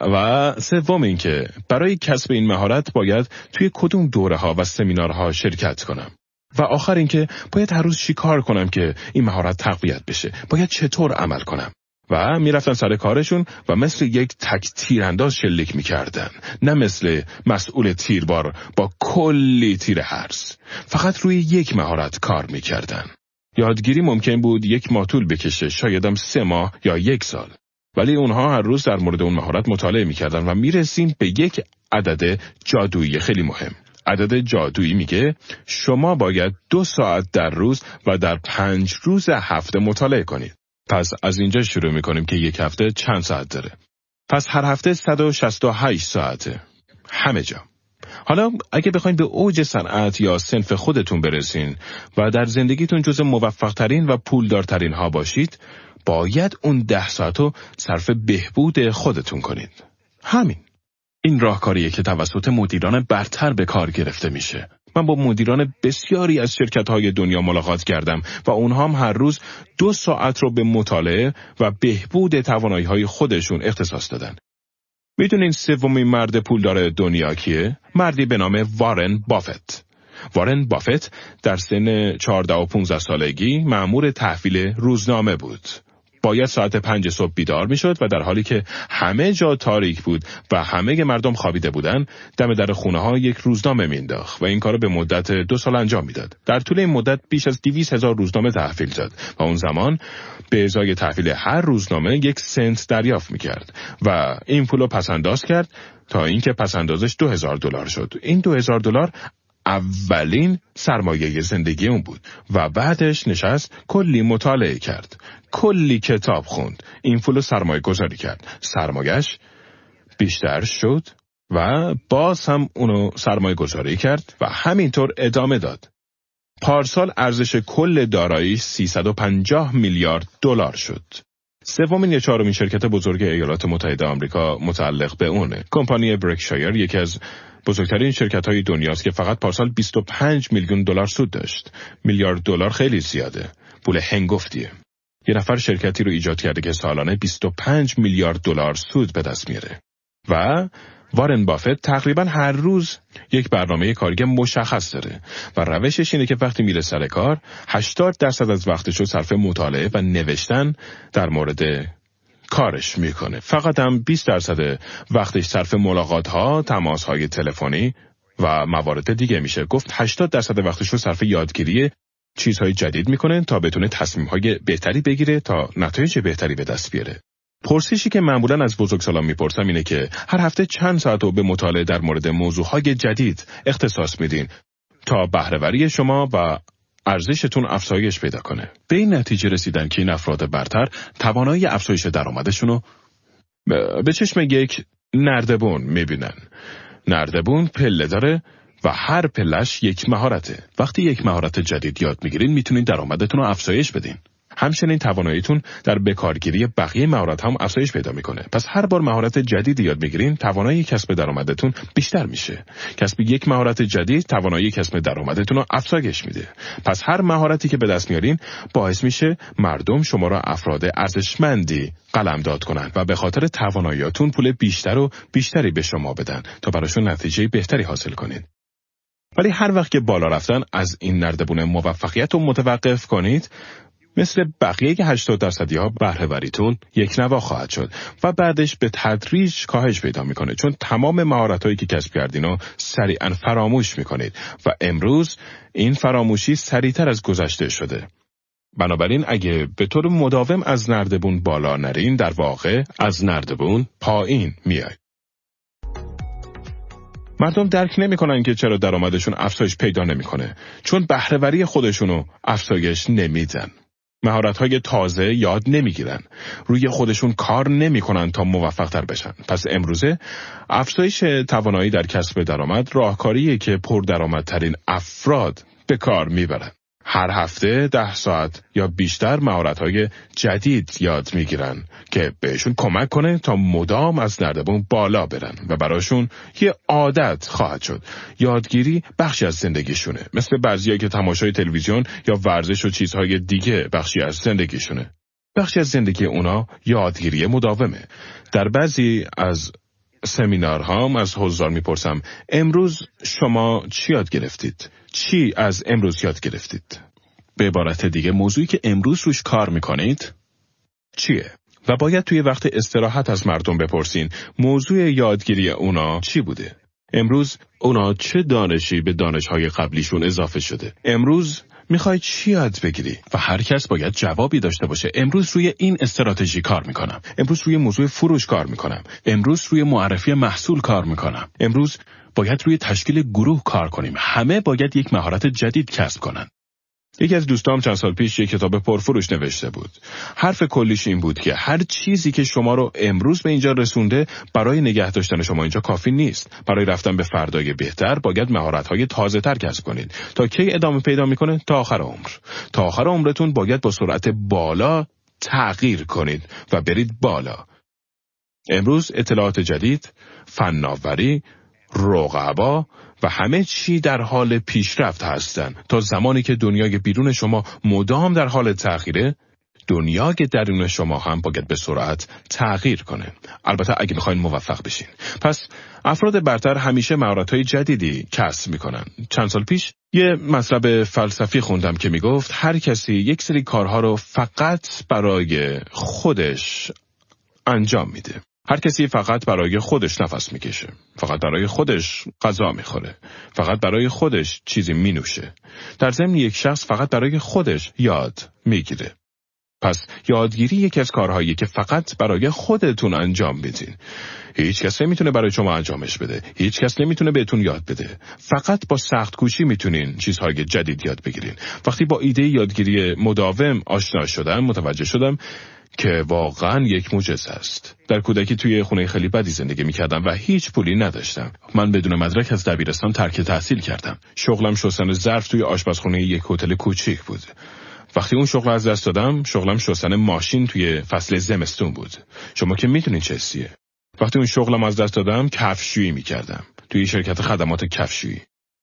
و سوم این که برای کسب این مهارت باید توی کدوم دوره‌ها و سمینارها شرکت کنم؟ و آخر این که باید هر روز چیکار کنم که این مهارت تقویت بشه؟ باید چطور عمل کنم؟ و میرفتن سر کارشون و مثل یک تک تیرانداز شلیک میکردن، نه مثل مسئول تیربار با کلی تیر هرز. فقط روی یک مهارت کار میکردن. یادگیری ممکن بود یک ماه طول بکشه، شایدم سه ماه یا یک سال. ولی اونها هر روز در مورد اون مهارت مطالعه میکردن و میرسیم به یک عدد جادویی خیلی مهم. عدد جادویی میگه شما باید دو ساعت در روز و در پنج روز هفته مطالعه کنید. پس از اینجا شروع میکنیم که یک هفته چند ساعت داره. پس هر هفته صد و شصت و هشت ساعته. همه جا. حالا اگه بخواید به اوج صنعت یا صنف خودتون برسین و در زندگیتون جز موفق‌ترین و پولدارترین ها باشید، باید اون ده ساعت رو صرف بهبود خودتون کنید. همین. این راهکاریه که توسط مدیران برتر به کار گرفته میشه. من با مدیران بسیاری از شرکت‌های دنیا ملاقات کردم و اونها هم هر روز دو ساعت رو به مطالعه و بهبود توانایی‌های خودشون اختصاص دادن. میدونین سومین مرد پولدار دنیا کیه؟ مردی به نام وارن بافت. وارن بافت در سن چهارده و پانزده سالگی مأمور تحویل روزنامه بود. باید ساعت پنج صبح بیدار میشد و در حالی که همه جا تاریک بود و همه مردم خوابیده بودن، دم در خونه ها یک روزنامه مینداخت و این کارو به مدت دو سال انجام میداد. در طول این مدت بیش از دویست هزار روزنامه تحویل داد و اون زمان به ازای تحویل هر روزنامه یک سنت دریافت میکرد و این پولو پسنداز کرد تا اینکه پسندازش دو هزار دلار شد. این دو هزار دلار اولین سرمایه زندگی اون بود و بعدش نشست کلی مطالعه کرد، کلی کتاب خوند، این پولو سرمایه گذاری کرد. سرمایهش بیشتر شد و باز هم اونو سرمایه گذاری کرد و همینطور ادامه داد. پارسال ارزش کل دارایی سیصد و پنجاه میلیارد دلار شد. سومین یا چهارمین شرکت بزرگ ایالات متحده آمریکا متعلق به اونه. کمپانی برکشایر یکی از بزرگترین شرکت‌های دنیاست که فقط پارسال بیست و پنج میلیون دلار سود داشت. میلیارد دلار خیلی زیاده. پول هنگفتیه. یه نفر شرکتی رو ایجاد کرده که سالانه بیست و پنج میلیارد دلار سود به دست میاره. و وارن بافت تقریباً هر روز یک برنامه کاری مشخص داره و روشش اینه که وقتی میره سر کار هشتاد درصد از وقتش رو صرف مطالعه و نوشتن در مورد کارش میکنه. فقط هم بیست درصد وقتش صرف ملاقات ها، تماس های تلفنی و موارد دیگه میشه. گفت هشتاد درصد وقتش رو صرف یادگیری چیزهای جدید میکنه تا بتونه تصمیم های بهتری بگیره تا نتایج بهتری به دست بیاره. پرسشی که معمولا از بزرگسالان میپرسم اینه که هر هفته چند ساعت رو به مطالعه در مورد موضوعهای جدید اختصاص میدین تا بهره‌وری شما و ارزشتون افزایش پیدا کنه؟ به این نتیجه رسیدن که این افراد برتر توانایی افزایش درآمدشون رو به چشم یک نردبون میبینن. نردبون پله داره و هر پلش یک مهارته. وقتی یک مهارت جدید یاد میگیرین میتونین درآمدتون رو افزایش بدین. همچنین تواناییتون در بکارگیری بقیه مهارت هم افزایش پیدا میکنه. پس هر بار مهارت جدیدی یاد میگیرین، توانایی کسب درآمدتون بیشتر میشه. کسب یک مهارت جدید توانایی کسب درآمدتون رو افزایش میده. پس هر مهارتی که به دست میارین باعث میشه مردم شما را افراد ارزشمندی قلمداد کنن و به خاطر تواناییاتون پول بیشتر و بیشتری به شما بدن تا براشون نتیجه بهتری حاصل کنین. ولی هر وقت که بالا رفتن از این نردبون موفقیت رو متوقف کنید، مثل بقیه که هشتاد درصدی ها بهره‌وریتون یک نوا خواهد شد و بعدش به تدریج کاهش پیدا میکنه، چون تمام مهارت‌هایی که کسب کردین رو سریعا فراموش میکنید و امروز این فراموشی سریعتر از گذشته شده. بنابراین اگه به طور مداوم از نردبون بالا نرین، در واقع از نردبون پایین میاید. مردم درک نمی‌کنن که چرا درآمدشون افزایش پیدا نمی‌کنه، چون بهره‌وری خودشون رو افزایش نمیدن. مهارت‌های تازه یاد نمی‌گیرن، روی خودشون کار نمی‌کنن تا موفق‌تر بشن. پس امروزه افزایش توانایی در کسب درآمد راهکاریه که پردرآمدترین افراد به کار می‌برن. هر هفته ده ساعت یا بیشتر مهارت‌های جدید یاد می‌گیرن که بهشون کمک کنه تا مدام از نردبون بالا برن و براشون یه عادت خواهد شد. یادگیری بخشی از زندگیشونه، مثل بعضیایی که تماشای تلویزیون یا ورزش و چیزهای دیگه بخشی از زندگیشونه. بخشی از زندگی اونا یادگیری مداومه. در بعضی از سمینارها هم از حضار میپرسم امروز شما چی یاد گرفتید؟ چی از امروز یاد گرفتید؟ به عبارت دیگه موضوعی که امروز روش کار میکنید چیه؟ و باید توی وقت استراحت از مردم بپرسین موضوع یادگیری اونا چی بوده؟ امروز اونا چه دانشی به دانش‌های قبلیشون اضافه شده؟ امروز میخوای چی یاد بگیری؟ و هر کس باید جوابی داشته باشه. امروز روی این استراتژی کار میکنم. امروز روی موضوع فروش کار میکنم. امروز روی معرفی محصول کار میکنم. امروز باید روی تشکیل گروه کار کنیم. همه باید یک مهارت جدید کسب کنن. یکی از دوستام چند سال پیش یک کتاب پرفروش نوشته بود. حرف کلیش این بود که هر چیزی که شما رو امروز به اینجا رسونده برای نگه داشتن شما اینجا کافی نیست. برای رفتن به فردای بهتر باید مهارت‌های تازه‌تر کسب کنید. تا کی ادامه پیدا میکنه؟ تا آخر عمر. تا آخر عمرتون باید با سرعت بالا تغییر کنید و برید بالا. امروز اطلاعات جدید، فناوری، رقبا و همه چی در حال پیشرفت هستند. تا زمانی که دنیای بیرون شما مدام در حال تغییره، دنیا که درون شما هم باید به سرعت تغییر کنه. البته اگه میخواین موفق بشین. پس افراد برتر همیشه مهارت‌های جدیدی کسب میکنن. چند سال پیش یه مطلب فلسفی خوندم که میگفت هر کسی یک سری کارها رو فقط برای خودش انجام میده. هر کسی فقط برای خودش نفس میکشه، فقط برای خودش غذا میخوره، فقط برای خودش چیزی مینوشه. در ضمن یک شخص فقط برای خودش یاد میگیره. پس یادگیری یکی از کارهایی که فقط برای خودتون انجام بدین. هیچ کس نمیتونه برای شما انجامش بده. هیچ کس نمیتونه بهتون یاد بده. فقط با سخت کوشی میتونین چیزهای جدید یاد بگیرین. وقتی با ایده یادگیری مداوم آشنا شدم، متوجه شدم که واقعا یک معجزه است. در کودکی توی خونه خیلی بدی زندگی میکردم و هیچ پولی نداشتم. من بدون مدرک از دبیرستان ترک تحصیل کردم. شغلم شستن ظرف توی آشپزخونه یک هتل کوچیک بود. وقتی اون شغل از دست دادم، شغلم شستن ماشین توی فصل زمستون بود. شما که میدونین چه حسیه. وقتی اون شغلم از دست دادم، کفشویی میکردم توی شرکت خدمات کفشویی.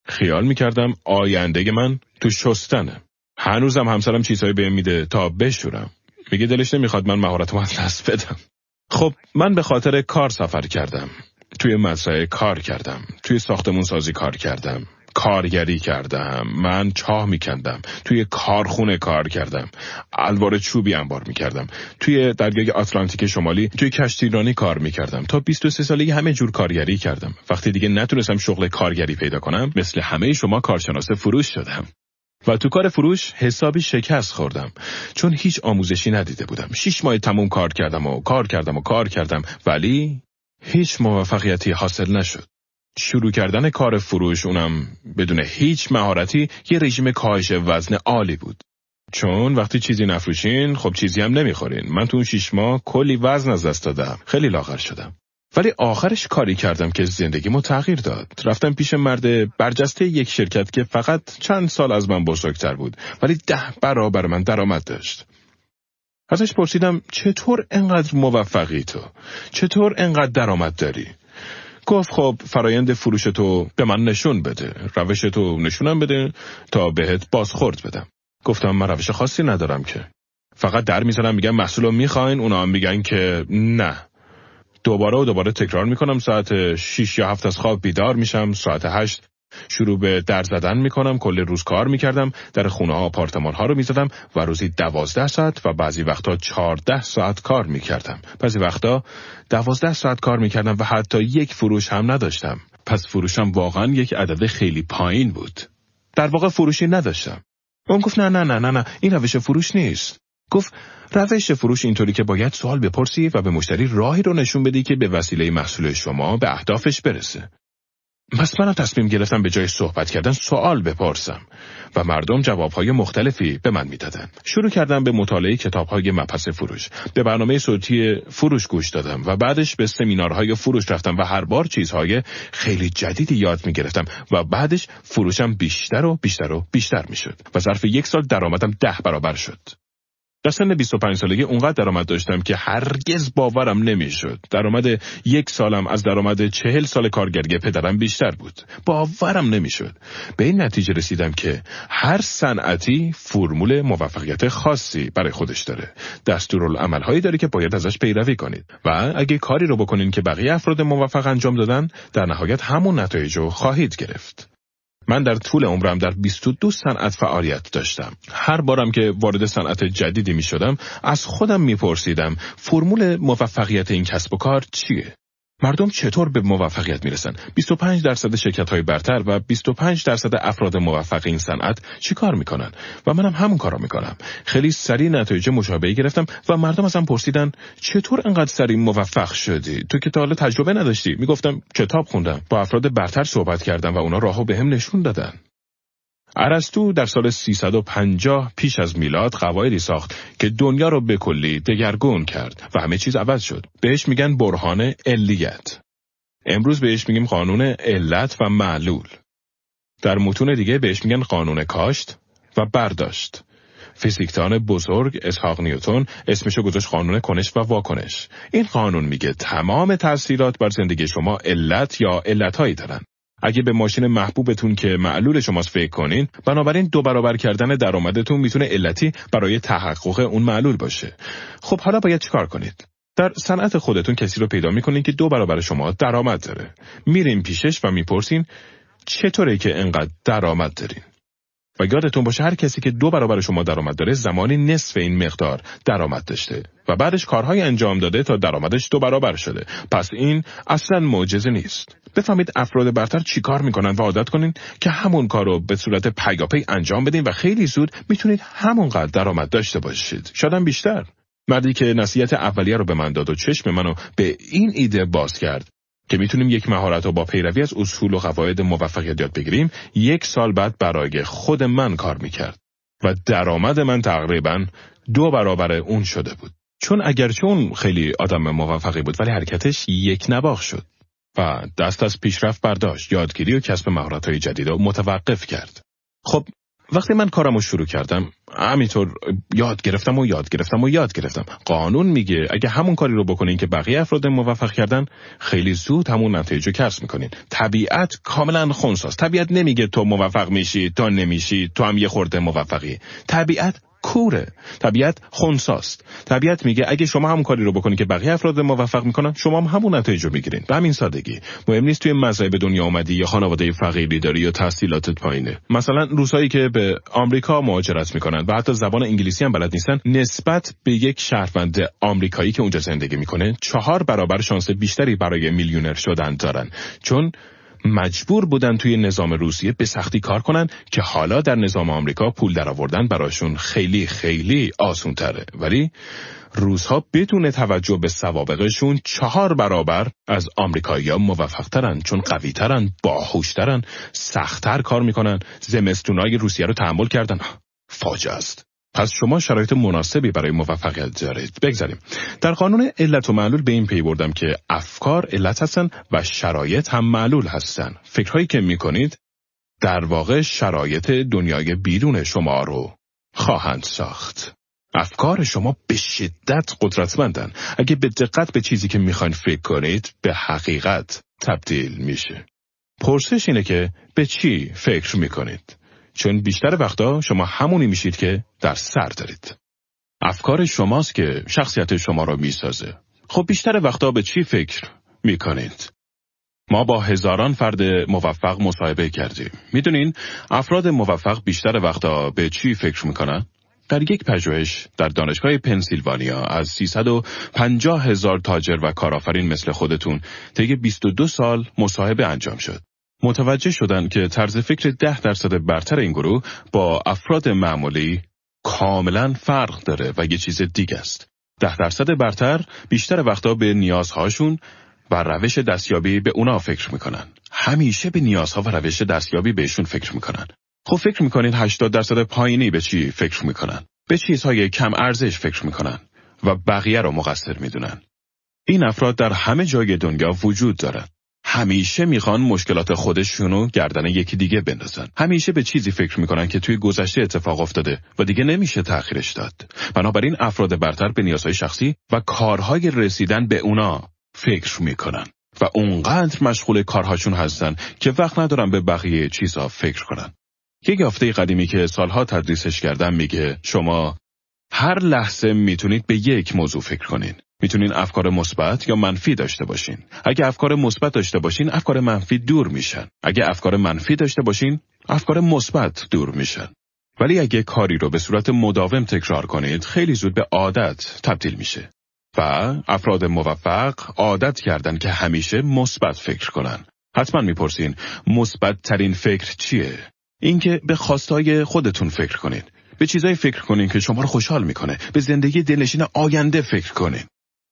خیال میکردم آینده من تو شستنه. هنوزم همسرم چیزایی بهم میده تا بشورم. میگه دلش نمیخواد من مهارتم از دست بدم. خب من به خاطر کار سفر کردم. توی مزرعه کار کردم. توی ساختمون سازی کار کردم. کارگری کردم. من چاه میکندم. توی کارخونه کار کردم. الوار چوبی انبار میکردم. توی دریای آتلانتیک شمالی توی کشتیرانی کار میکردم. تا بیست و سه سالگی همه جور کارگری کردم. وقتی دیگه نتونستم شغل کارگری پیدا کنم، مثل همه شما کارشناس فروش شدم. و تو کار فروش حسابی شکست خوردم، چون هیچ آموزشی ندیده بودم. شش ماه تموم کار کردم و کار کردم و کار کردم، ولی هیچ موفقیتی حاصل نشد. شروع کردن کار فروش، اونم بدون هیچ مهارتی، یه رژیم کاهش وزن عالی بود. چون وقتی چیزی نفروشین، خب چیزی هم نمیخورین. من تو اون شش ماه کلی وزن از دست دادم. خیلی لاغر شدم. ولی آخرش کاری کردم که زندگیمو تغییر داد. رفتم پیش مرد برجسته یک شرکت که فقط چند سال از من بزرگتر بود، ولی ده برابر من درآمد داشت. ازش پرسیدم چطور انقدر موفقی تو؟ چطور انقدر درآمد داری؟ گفت خب فرایند فروش تو به من نشون بده. روش تو نشونم بده تا بهت بازخورد بدم. گفتم من روش خاصی ندارم که. فقط در میزنم میگم محصولو میخواین، اونا هم میگن که نه. دوباره و دوباره تکرار میکنم. ساعت شش یا هفت از خواب بیدار میشم. ساعت هشت شروع به در زدن میکنم. کل روز کار میکردم. در خونه ها، آپارتمان ها رو میزدم و روزی دوازده ساعت و بعضی وقتا چهارده ساعت کار میکردم. بعضی وقتا دوازده ساعت کار میکردم و حتی یک فروش هم نداشتم. پس فروشم واقعا یک عدد خیلی پایین بود. در واقع فروشی نداشتم. اون گفت نه نه نه نه نه این روش فروش نیست. گفت روش فروش اینطوری که باید سوال بپرسی و به مشتری راهی رو نشون بدی که به وسیله محصول شما به اهدافش برسه. پس منم تصمیم گرفتم به جای صحبت کردن سوال بپرسم و مردم جوابهای مختلفی به من میدادن. شروع کردم به مطالعه کتابهای مبحث فروش. به برنامه صوتی فروش گوش دادم و بعدش به سمینارهای فروش رفتم و هر بار چیزهای خیلی جدیدی یاد میگرفتم و بعدش فروشم بیشتر و بیشتر و بیشتر میشد و ظرف یک سال درآمدم ده برابر شد. در سن بیست و پنج سالگی اونقدر درآمد داشتم که هرگز باورم نمیشد. درآمد یک سالم از درآمد چهل سال کارگری پدرم بیشتر بود. باورم نمیشد. به این نتیجه رسیدم که هر صنعتی فرمول موفقیت خاصی برای خودش داره. دستورالعمل‌هایی داره که باید ازش پیروی کنید و اگه کاری رو بکنین که بقیه افراد موفق انجام دادن، در نهایت همون نتایج رو خواهید گرفت. من در طول عمرم در بیست و دو صنعت فعالیت داشتم. هر بارم که وارد صنعت جدیدی می شدم، از خودم می پرسیدم فرمول موفقیت این کسب و کار چیه؟ مردم چطور به موفقیت می رسن؟ بیست و پنج درصد شرکت های برتر و بیست و پنج درصد افراد موفق این صنعت چی کار می کنن؟ و منم همون کار رو می کنم. خیلی سریع نتایج مشابهی گرفتم و مردم ازم پرسیدن چطور انقدر سریع موفق شدی؟ تو که تا حالا تجربه نداشتی؟ می گفتم کتاب خوندم. با افراد برتر صحبت کردم و اونا راهو بهم نشون دادن. ارسطو در سال سیصد و پنجاه پیش از میلاد قواعدی ساخت که دنیا رو به کلی دگرگون کرد و همه چیز عوض شد. بهش میگن برهان علیت. امروز بهش میگیم قانون علت و معلول. در متون دیگه بهش میگن قانون کاشت و برداشت. فیزیکدان بزرگ اسحاق نیوتن اسمشو گذاشت قانون کنش و واکنش. این قانون میگه تمام تأثیرات بر زندگی شما علت یا علت‌هایی دارن. اگه به ماشین محبوبتون که معلول شماست فکر کنین، بنابراین دو برابر کردن درآمدتون میتونه علتی برای تحقق اون معلول باشه. خب حالا باید چیکار کنید؟ در صنعت خودتون کسی رو پیدا میکنین که دو برابر شما درآمد داره. میرین پیشش و میپرسین چطوره که انقدر درآمد دارین؟ و یادتون باشه هر کسی که دو برابر شما درآمد داره زمانی نصف این مقدار درآمد داشته و بعدش کارهای انجام داده تا درآمدش دو برابر شده. پس این اصلا معجزه نیست. بفهمید افراد برتر چیکار میکنن و عادت کنین که همون کارو به صورت پیاپی انجام بدین و خیلی زود میتونید همونقدر درآمد داشته باشید، شاید بیشتر. مردی که نصیحت اولیه رو به من داد و چشم منو به این ایده باز کرد که میتونیم یک مهارت رو با پیروی از اصول و قواعد موفقیت یاد بگیریم، یک سال بعد برای خود من کار میکرد و درآمد من تقریبا دو برابر اون شده بود. چون اگرچه اون خیلی آدم موفقی بود ولی حرکتش یک نواخت شد و دست از پیشرفت برداشت، یادگیری و کسب مهارت‌های جدید رو متوقف کرد. خب وقتی من کارمو شروع کردم، همینطور یاد گرفتم و یاد گرفتم و یاد گرفتم. قانون میگه اگه همون کاری رو بکنین که بقیه افراد موفق کردن، خیلی زود همون نتایج رو کسب میکنین. طبیعت کاملا خنثیه. طبیعت نمیگه تو موفق میشی، تو نمیشی، تو هم یه خورده موفقی. طبیعت کوره. طبیعت خنثی است. طبیعت میگه اگه شما هم کاری رو بکنید که بقیه افراد موفق میکنن، شما هم همون نتایج رو میگیرین. به همین سادگی. مهم نیست توی مذهب به دنیا اومدی یا خانواده فقیری داری یا تحصیلاتت پایینه. مثلا روسایی که به آمریکا مهاجرت میکنن و حتی زبان انگلیسی هم بلد نیستن، نسبت به یک شهروند آمریکایی که اونجا زندگی میکنه، چهار برابر شانس بیشتری برای میلیونر شدن دارن. چون مجبور بودن توی نظام روسیه به سختی کار کنن که حالا در نظام آمریکا پول درآوردن براشون خیلی خیلی آسون تره. ولی روس‌ها بدون توجه به سوابقشون چهار برابر از آمریکایی‌ها موفق ترن، چون قوی ترن، باهوش ترن، سخت‌تر کار میکنن، زمستونای روسیه رو تحمل کردن. فاجعه است. پس شما شرایط مناسبی برای موفقیت دارید. بگذاریم در قانون علت و معلول به این پی بردم که افکار علت هستن و شرایط هم معلول هستن. فکرهایی که میکنید در واقع شرایط دنیای بیرون شما رو خواهند ساخت. افکار شما به شدت قدرتمندن. اگه به دقت به چیزی که میخواین فکر کنید، به حقیقت تبدیل میشه. پرسش اینه که به چی فکر میکنید؟ چون بیشتر وقتا شما همونی میشید که در سر دارید. افکار شماست که شخصیت شما رو میسازه. خب بیشتر وقتا به چی فکر میکنید؟ ما با هزاران فرد موفق مصاحبه کردیم. میدونین افراد موفق بیشتر وقتا به چی فکر میکنن؟ در یک پژوهش در دانشگاه پنسیلوانیا از سیصد و پنجاه هزار تاجر و کارآفرین مثل خودتون طی بیست و دو سال مصاحبه انجام شد. متوجه شدند که طرز فکر ده درصد برتر این گروه با افراد معمولی کاملا فرق داره و یه چیز دیگه است. ده درصد برتر بیشتر وقتا به نیازهاشون و روش دستیابی به اونا فکر میکنن. همیشه به نیازها و روش دستیابی بهشون فکر میکنن. خب فکر میکنین هشتاد درصد پایینی به چی فکر میکنن؟ به چیزهای کم ارزش فکر میکنن و بقیه رو مقصر میدونن. این افراد در همه جای دنیا وجود دارن. همیشه میخوان مشکلات خودشونو گردن یکی دیگه بندازن. همیشه به چیزی فکر میکنن که توی گذشته اتفاق افتاده و دیگه نمیشه تأخیرش داد. بنابراین افراد برتر به نیازهای شخصی و کارهای رسیدن به اونا فکر میکنن و اونقدر مشغول کارهاشون هستن که وقت ندارن به بقیه چیزها فکر کنن. یک یافته قدیمی که سالها تدریسش کردم میگه شما هر لحظه میتونید به یک موضوع فکر کنین. میتونین افکار مثبت یا منفی داشته باشین. اگه افکار مثبت داشته باشین، افکار منفی دور میشن. اگه افکار منفی داشته باشین، افکار مثبت دور میشن. ولی اگه کاری رو به صورت مداوم تکرار کنید، خیلی زود به عادت تبدیل میشه. و افراد موفق عادت کردن که همیشه مثبت فکر کنن. حتما میپرسین مثبت ترین فکر چیه؟ اینکه به خواستای خودتون فکر کنید. به چیزای فکر کنین که شما رو خوشحال میکنه. به زندگی دلنشین آینده فکر کنین.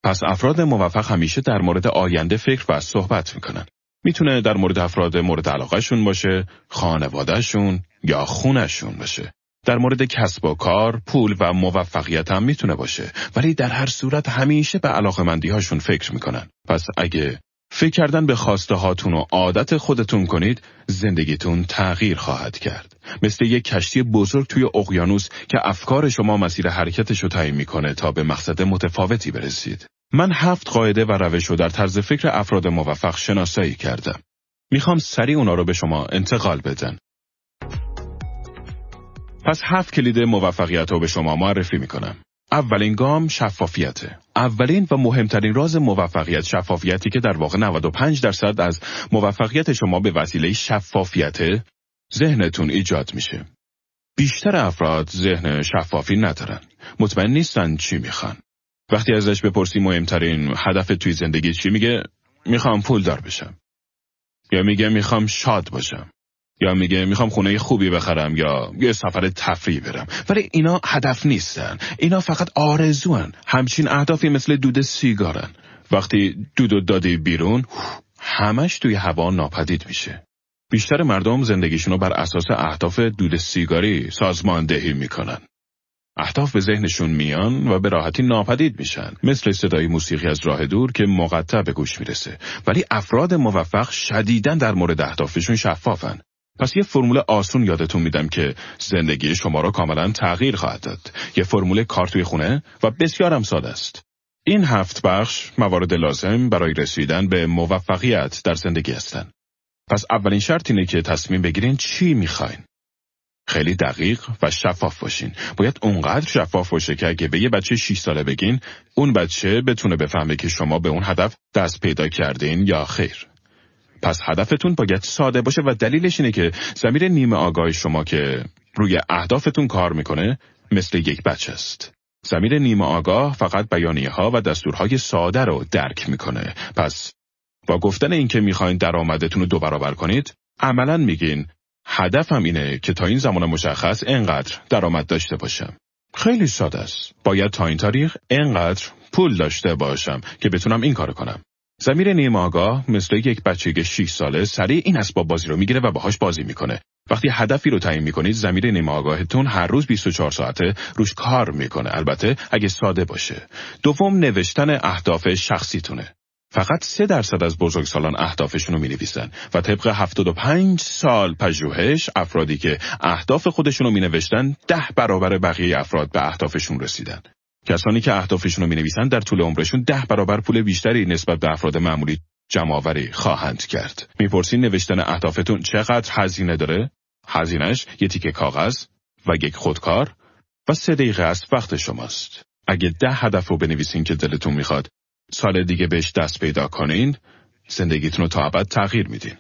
پس افراد موفق همیشه در مورد آینده فکر و صحبت میکنن. میتونه در مورد افراد مورد علاقهشون باشه، خانوادهشون یا خونشون باشه. در مورد کسب و کار، پول و موفقیت هم میتونه باشه. ولی در هر صورت همیشه به علاقمندی هاشون فکر میکنن. پس اگه فکر کردن به خواسته هاتون و عادت خودتون کنید، زندگیتون تغییر خواهد کرد. مثل یک کشتی بزرگ توی اقیانوس که افکار شما مسیر حرکتشو تعیین میکنه تا به مقصد متفاوتی برسید. من هفت قاعده و روش رو در طرز فکر افراد موفق شناسایی کردم. میخوام سریع اونا رو به شما انتقال بدن. پس هفت کلید موفقیت رو به شما معرفی میکنم. اولین گام شفافیته. اولین و مهمترین راز موفقیت شفافیتی که در واقع نود و پنج درصد از موفقیت شما به وسیله شفافیت ذهنتون ایجاد میشه. بیشتر افراد ذهن شفافی ندارن. مطمئن نیستن چی میخوان. وقتی ازش بپرسی مهمترین هدف توی زندگی چی، میگه میخوام پولدار بشم، یا میگه میخوام شاد باشم، یا میگه میخوام خونه خوبی بخرم، یا یه سفر تفریح برم. ولی اینا هدف نیستن، اینا فقط آرزوان. همچین اهدافی مثل دود سیگارن، وقتی دودو دادی بیرون همش توی هوا ناپدید میشه. بیشتر مردم زندگیشونو بر اساس اهداف دود سیگاری سازماندهی میکنن. اهداف به ذهنشون میان و به راحتی ناپدید میشن، مثل صدای موسیقی از راه دور که مقطع به گوش میرسه. ولی افراد موفق شدیداً در مورد اهدافشون شفافن. پس یه فرمول آسون یادتون میدم که زندگی شما رو کاملا تغییر خواهد داد. یه فرمول کار توی خونه و بسیارم ساده است. این هفت بخش موارد لازم برای رسیدن به موفقیت در زندگی هستن. پس اولین شرط اینه که تصمیم بگیرین چی میخواین. خیلی دقیق و شفاف باشین. باید اونقدر شفاف باشه که اگه به یه بچه شش ساله بگین، اون بچه بتونه بفهمه که شما به اون هدف دست پیدا کردین یا خیر. پس هدفتون باید ساده باشه و دلیلش اینه که ضمیر نیمه آگاه شما که روی اهدافتون کار میکنه مثل یک بچه است. ضمیر نیمه آگاه فقط بیانیه‌ها و دستورهای ساده رو درک میکنه. پس با گفتن این که میخواین درآمدتون رو دو برابر کنید، عملاً میگین هدفم اینه که تا این زمان مشخص اینقدر درآمد داشته باشم. خیلی ساده است. باید تا این تاریخ اینقدر پول داشته باشم که بتونم این کارو کنم. ضمیر نیمه آگاه مثل یک بچه شش ساله سریع این اسباب بازی رو میگیره و باهاش بازی میکنه. وقتی هدفی رو تعیین میکنید، ضمیر نیمه آگاهتون هر روز بیست و چهار ساعته روش کار میکنه، البته اگه ساده باشه. دوم، نوشتن اهداف شخصیتونه. فقط سه درصد از بزرگسالان اهدافشون رو می‌نویسن و طبق هفتاد و پنج سال پژوهش، افرادی که اهداف خودشون رو می‌نوشتن ده برابر بقیه افراد به اهدافشون رسیدن. کسانی که اهدافشون رو می‌نویسن در طول عمرشون ده برابر پول بیشتری نسبت به افراد معمولی جمع‌آوری خواهند کرد. می‌پرسین نوشتن اهدافتون چقدر هزینه داره؟ هزینه‌اش یه تیکه کاغذ و یک خودکار و سه دقیقه از وقت شماست. اگه ده هدف رو بنویسین که دلتون می‌خواد سال دیگه بهش دست پیدا کنین، زندگیتون رو تا ابد تغییر میدین.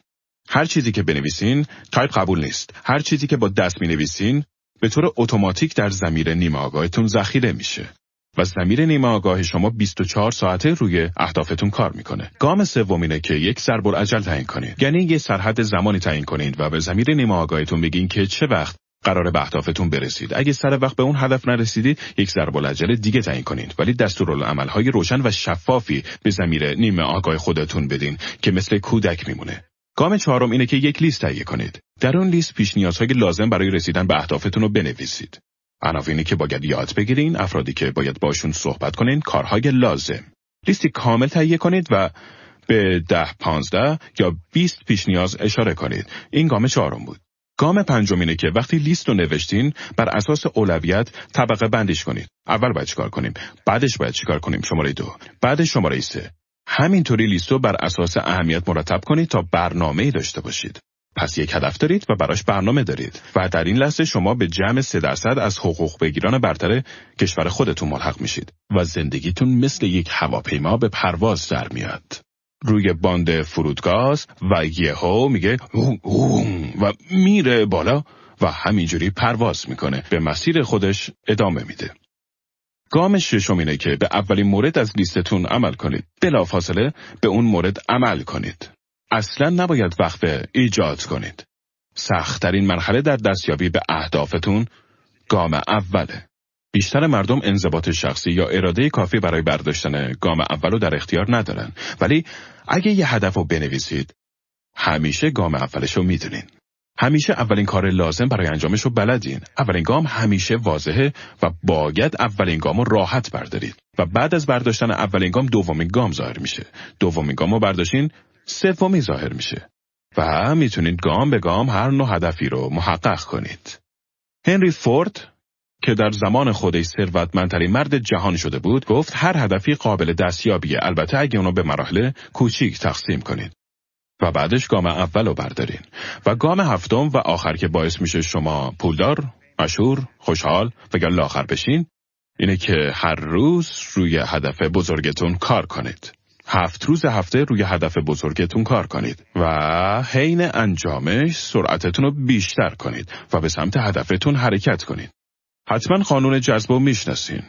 هر چیزی که بنویسین تایپ قبول نیست. هر چیزی که با دست مینویسین به طور اتوماتیک در ضمیر نیمه آگاهتون ذخیره میشه و ضمیر نیمه آگاه شما بیست و چهار ساعته روی اهدافتون کار میکنه. گام سوم اینه که یک ضرب‌الاجل تعیین کنید. یعنی یه سرحد زمانی تعیین کنید و به ضمیر نیمه آگاهتون بگین که چه وقت قراره به اهدافتون برسید. اگه سر وقت به اون هدف نرسیدید، یک ضرب‌الاجل دیگه تعیین کنید، ولی دستورالعمل‌های روشن و شفافی به ضمیر نیمه آگاه خودتون بدین که مثل کودک میمونه. گام چهارم اینه که یک لیست تهیه کنید. در اون لیست پیش نیازهای لازم برای رسیدن به اهدافتون رو بنویسید. عناوینی که باید یاد بگیرین، افرادی که باید باشون صحبت کنین، کارهای لازم. لیستی کامل تهیه کنید و به ده، پانزده یا بیست پیش نیاز اشاره کنید. این گام چهارم بود. گام پنجم اینه که وقتی لیست رو نوشتین، بر اساس اولویت طبقه بندیش کنید. اول باید چیکار کنیم؟ بعدش باید چیکار کنیم؟ شماره دو. بعدش شماره سه. همینطوری لیست رو بر اساس اهمیت مرتب کنید تا برنامه‌ای داشته باشید. پس یک هدف دارید و براش برنامه دارید و در این لحظه شما به جمع سه درصد از حقوق بگیران برتر کشور خودتون ملحق میشید و زندگیتون مثل یک هواپیما به پرواز در میاد. روی باند فرودگاه و یهو میگه هوم هوم و میره بالا و همینجوری پرواز میکنه، به مسیر خودش ادامه میده. گام ششم اینه که به اولین مورد از لیستتون عمل کنید. بلافاصله به اون مورد عمل کنید. اصلا نباید وقفه ایجاد کنید. سخت‌ترین مرحله در دستیابی به اهدافتون گام اوله. بیشتر مردم انضباط شخصی یا اراده کافی برای برداشتن گام اولو در اختیار ندارن، ولی اگه یه هدفو بنویسید، همیشه گام اولشو میدونین. همیشه اولین کار لازم برای انجامشو بلدین. اولین گام همیشه واضحه و باید اولین گامو راحت بردارید و بعد از برداشتن اولین گام دومین گام ظاهر میشه. دومین گامو برداشتین، سومی ظاهر میشه و میتونید گام به گام هر نوع هدفی رو محقق کنید. هنری فورد که در زمان خودش ثروتمندترین مرد جهان شده بود، گفت هر هدفی قابل دستیابیه، البته اگه اونو به مراحل کوچیک تقسیم کنید. و بعدش گام اول رو بردارین و گام هفتم و آخر که باعث میشه شما پولدار، مشهور، خوشحال و یا لاغر بشین اینه که هر روز روی هدف بزرگتون کار کنید. هفت روز هفته روی هدف بزرگتون کار کنید و حین انجامش سرعتتون رو بیشتر کنید و به سمت هدفتون حرکت کنید. حتما قانون جذب رو میشناسین.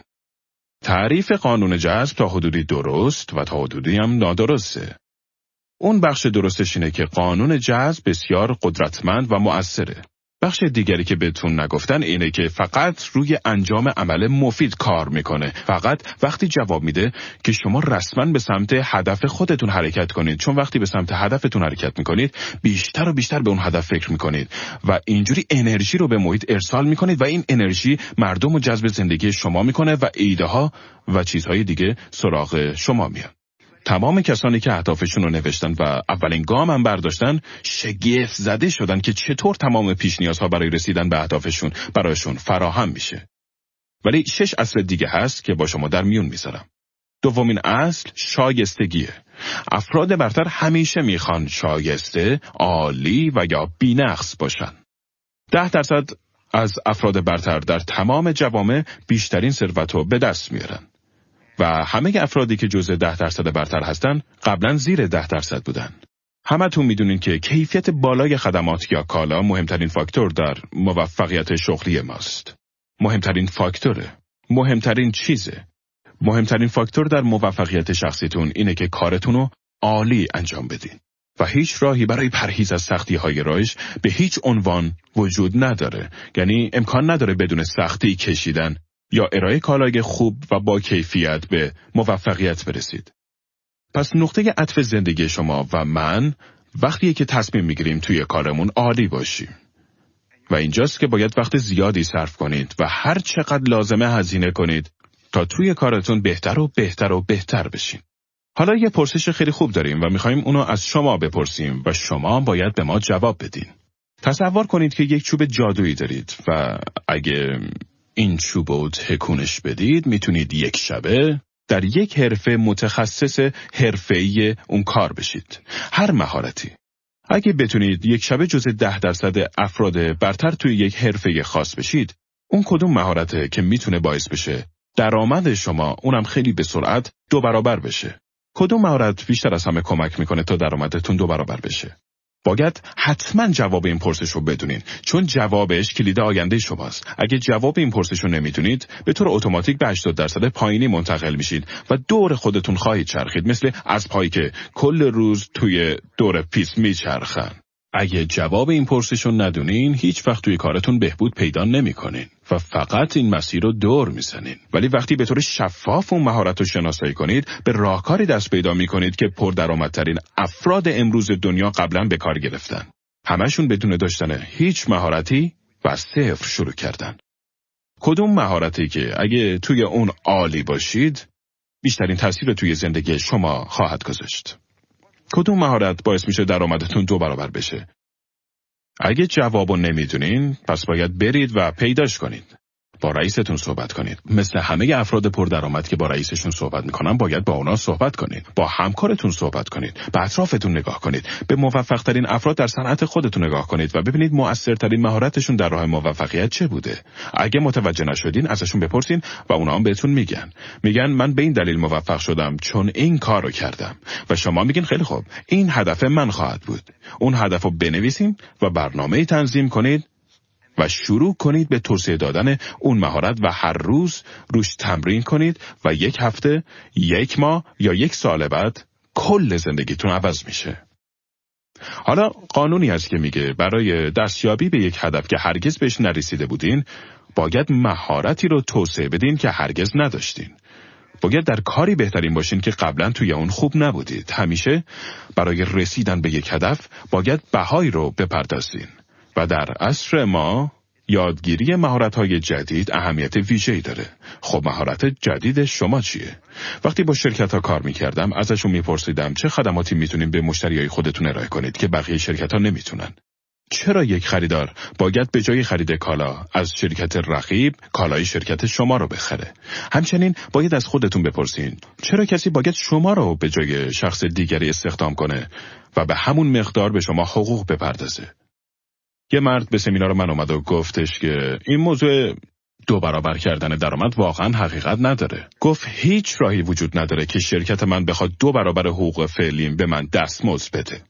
تعریف قانون جذب تا حدودی درست و تا حدودی هم نادرسته. اون بخش درستش اینه که قانون جذب بسیار قدرتمند و مؤثره. بخش دیگری که بهتون نگفتن اینه که فقط روی انجام عمل مفید کار میکنه. فقط وقتی جواب میده که شما رسما به سمت هدف خودتون حرکت کنید. چون وقتی به سمت هدفتون حرکت میکنید بیشتر و بیشتر به اون هدف فکر میکنید و اینجوری انرژی رو به محیط ارسال میکنید و این انرژی مردم رو جذب زندگی شما میکنه و ایده ها و چیزهای دیگه سراغ شما میان. تمام کسانی که اهدافشون رو نوشتن و اولین گام هم برداشتن شگفت زده شدن که چطور تمام پیش نیازها برای رسیدن به اهدافشون برایشون فراهم میشه. ولی شش اصل دیگه هست که با شما در میون میذارم. دومین اصل شایستگیه. افراد برتر همیشه میخوان شایسته، عالی و یا بی‌نقص باشن. ده درصد از افراد برتر در تمام جوامع بیشترین ثروت رو به دست میارن. و همه افرادی که جزء ده درصد برتر هستن قبلا زیر ده درصد بودن. همتون میدونین که کیفیت بالای خدمات یا کالا مهمترین فاکتور در موفقیت شغلی ماست. مهمترین فاکتوره. مهمترین چیزه. مهمترین فاکتور در موفقیت شخصیتون اینه که کارتون رو عالی انجام بدین. و هیچ راهی برای پرهیز از سختی‌های راهش به هیچ عنوان وجود نداره. یعنی امکان نداره بدون سختی کشیدن یا ارائه کالای خوب و با کیفیت به موفقیت برسید. پس نقطه عطف زندگی شما و من وقتیه که تصمیم میگیریم توی کارمون عالی باشیم. و اینجاست که باید وقت زیادی صرف کنید و هر چقدر لازمه هزینه کنید تا توی کارتون بهتر و بهتر و بهتر بشین. حالا یه پرسش خیلی خوب داریم و میخواییم اونو از شما بپرسیم و شما باید به ما جواب بدین. تصور کنید که یک چوب جادویی دارید و اگه این چوبو تکونش بدید میتونید یک شبه در یک حرفه متخصص حرفه‌ای اون کار بشید. هر مهارتی. اگه بتونید یک شبه جزء ده درصد افراد برتر توی یک حرفه خاص بشید، اون کدوم مهارته که میتونه باعث بشه درآمد شما اونم خیلی به سرعت دو برابر بشه؟ کدوم مهارت بیشتر از همه کمک میکنه تا درآمدتون دو برابر بشه؟ باید حتما جواب این پرسش رو بدونین چون جوابش کلید آینده شماست. اگه جواب این پرسش رو نمیدونید به طور اتوماتیک به هشتاد درصد پایینی منتقل میشید و دور خودتون خواهید چرخید مثل اسب‌هایی که کل روز توی دور پیست میچرخن. اگه جواب این پرسش رو ندونین هیچ وقت توی کارتون بهبود پیدا نمیکنین و فقط این مسیر رو دور میزنین. ولی وقتی به طور شفاف اون مهارت رو شناسایی کنید به راهکاری دست پیدا میکنید که پردرآمدترین افراد امروز دنیا قبلا به کار گرفتن. همشون بدون داشتن هیچ مهارتی و از صفر شروع کردن. کدوم مهارتی که اگه توی اون عالی باشید بیشترین تاثیر رو توی زندگی شما خواهد گذاشت؟ کدوم مهارت باعث میشه درآمدتون دو برابر بشه؟ اگه جوابو نمیدونین پس باید برید و پیداش کنید. با رئیستون صحبت کنید. مثل همه افراد پردرآمد که با رئیسشون صحبت میکنن باید با اونا صحبت کنید. با همکارتون صحبت کنید. به اطرافتون نگاه کنید. به موفق ترین افراد در صنعت خودتون نگاه کنید و ببینید مؤثرترین مهارتشون در راه موفقیت چه بوده. اگه متوجه نشدین ازشون بپرسین و اونا هم بهتون میگن. میگن من به این دلیل موفق شدم چون این کارو کردم. و شما میگین خیلی خوب این هدف من خواهد بود. اون هدفو بنویسین و برنامه‌ای تنظیم کنید. و شروع کنید به توسعه دادن اون مهارت و هر روز روش تمرین کنید و یک هفته، یک ماه یا یک سال بعد کل زندگیتون عوض میشه. حالا قانونی هست که میگه برای دستیابی به یک هدف که هرگز بهش نرسیده بودین باید مهارتی رو توسعه بدین که هرگز نداشتین. باید در کاری بهترین باشین که قبلا توی اون خوب نبودید. همیشه برای رسیدن به یک هدف باید بهای رو بپردازین. و در عصر ما یادگیری مهارت‌های جدید اهمیت ویژه‌ای داره. خب مهارت جدید شما چیه؟ وقتی با شرکت‌ها کار می‌کردم ازشون می‌پرسیدم چه خدماتی می‌تونین به مشتریای خودتون ارائه کنید که بقیه شرکت‌ها نمی‌تونن. چرا یک خریدار باید به جای خرید کالا از شرکت رقیب کالای شرکت شما رو بخره؟ همچنین باید از خودتون بپرسین چرا کسی باید شما رو به جای شخص دیگری استخدام کنه و به همون مقدار به شما حقوق بپردازه؟ یه مرد به سمینار من اومد و گفتش که این موضوع دو برابر کردن درآمد واقعا حقیقت نداره. گفت هیچ راهی وجود نداره که شرکت من بخواد دو برابر حقوق فعلیم به من دستمزد بده.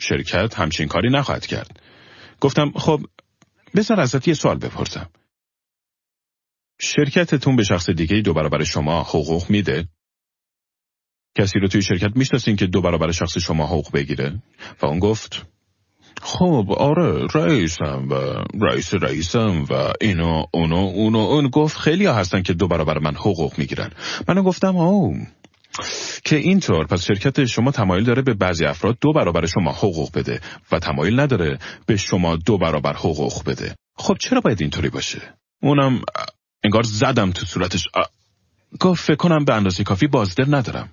شرکت همچین کاری نخواهد کرد. گفتم خب بذار ازت یه سوال بپرسم. شرکتتون به شخص دیگه دو برابر شما حقوق میده؟ کسی رو توی شرکت میشناسین که دو برابر شخص شما حقوق بگیره؟ و اون گفت خب آره، رئیسم و رئیس رئیسم و اینو اونو اونو اون گفت خیلی ها هستن که دو برابر من حقوق میگیرن. من گفتم آو که اینطور پس شرکت شما تمایل داره به بعضی افراد دو برابر شما حقوق بده و تمایل نداره به شما دو برابر حقوق بده. خب چرا باید اینطوری باشه؟ اونم انگار زدم تو صورتش. گفت فکر کنم به اندازه کافی بازدر ندارم.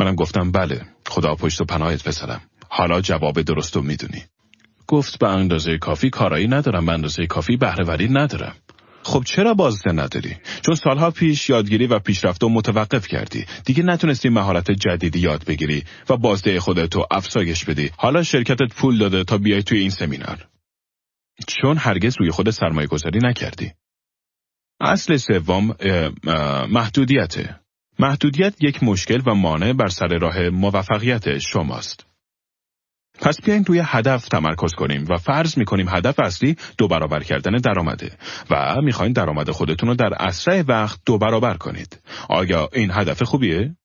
منم گفتم بله، خدا پشت و پناهت پسرم، حالا جواب درستو میدونی. گفت به اندازه کافی کارایی ندارم، به اندازه کافی بهره‌وری ندارم. خب چرا بازده نداری؟ چون سالها پیش یادگیری و پیشرفتو متوقف کردی. دیگه نتونستی مهارت جدیدی یاد بگیری و بازده خودتو افزایش بدی. حالا شرکتت پول داده تا بیای توی این سمینار. چون هرگز روی خود سرمایه گذاری نکردی. اصل سوم محدودیته. محدودیت یک مشکل و مانع بر سر راه موفقیت شماست. پس بیاین روی هدف تمرکز کنیم و فرض می‌کنیم هدف اصلی دو برابر کردن درآمده و می‌خواین درآمد خودتون رو در اسرع وقت دو برابر کنید. آیا این هدف خوبیه؟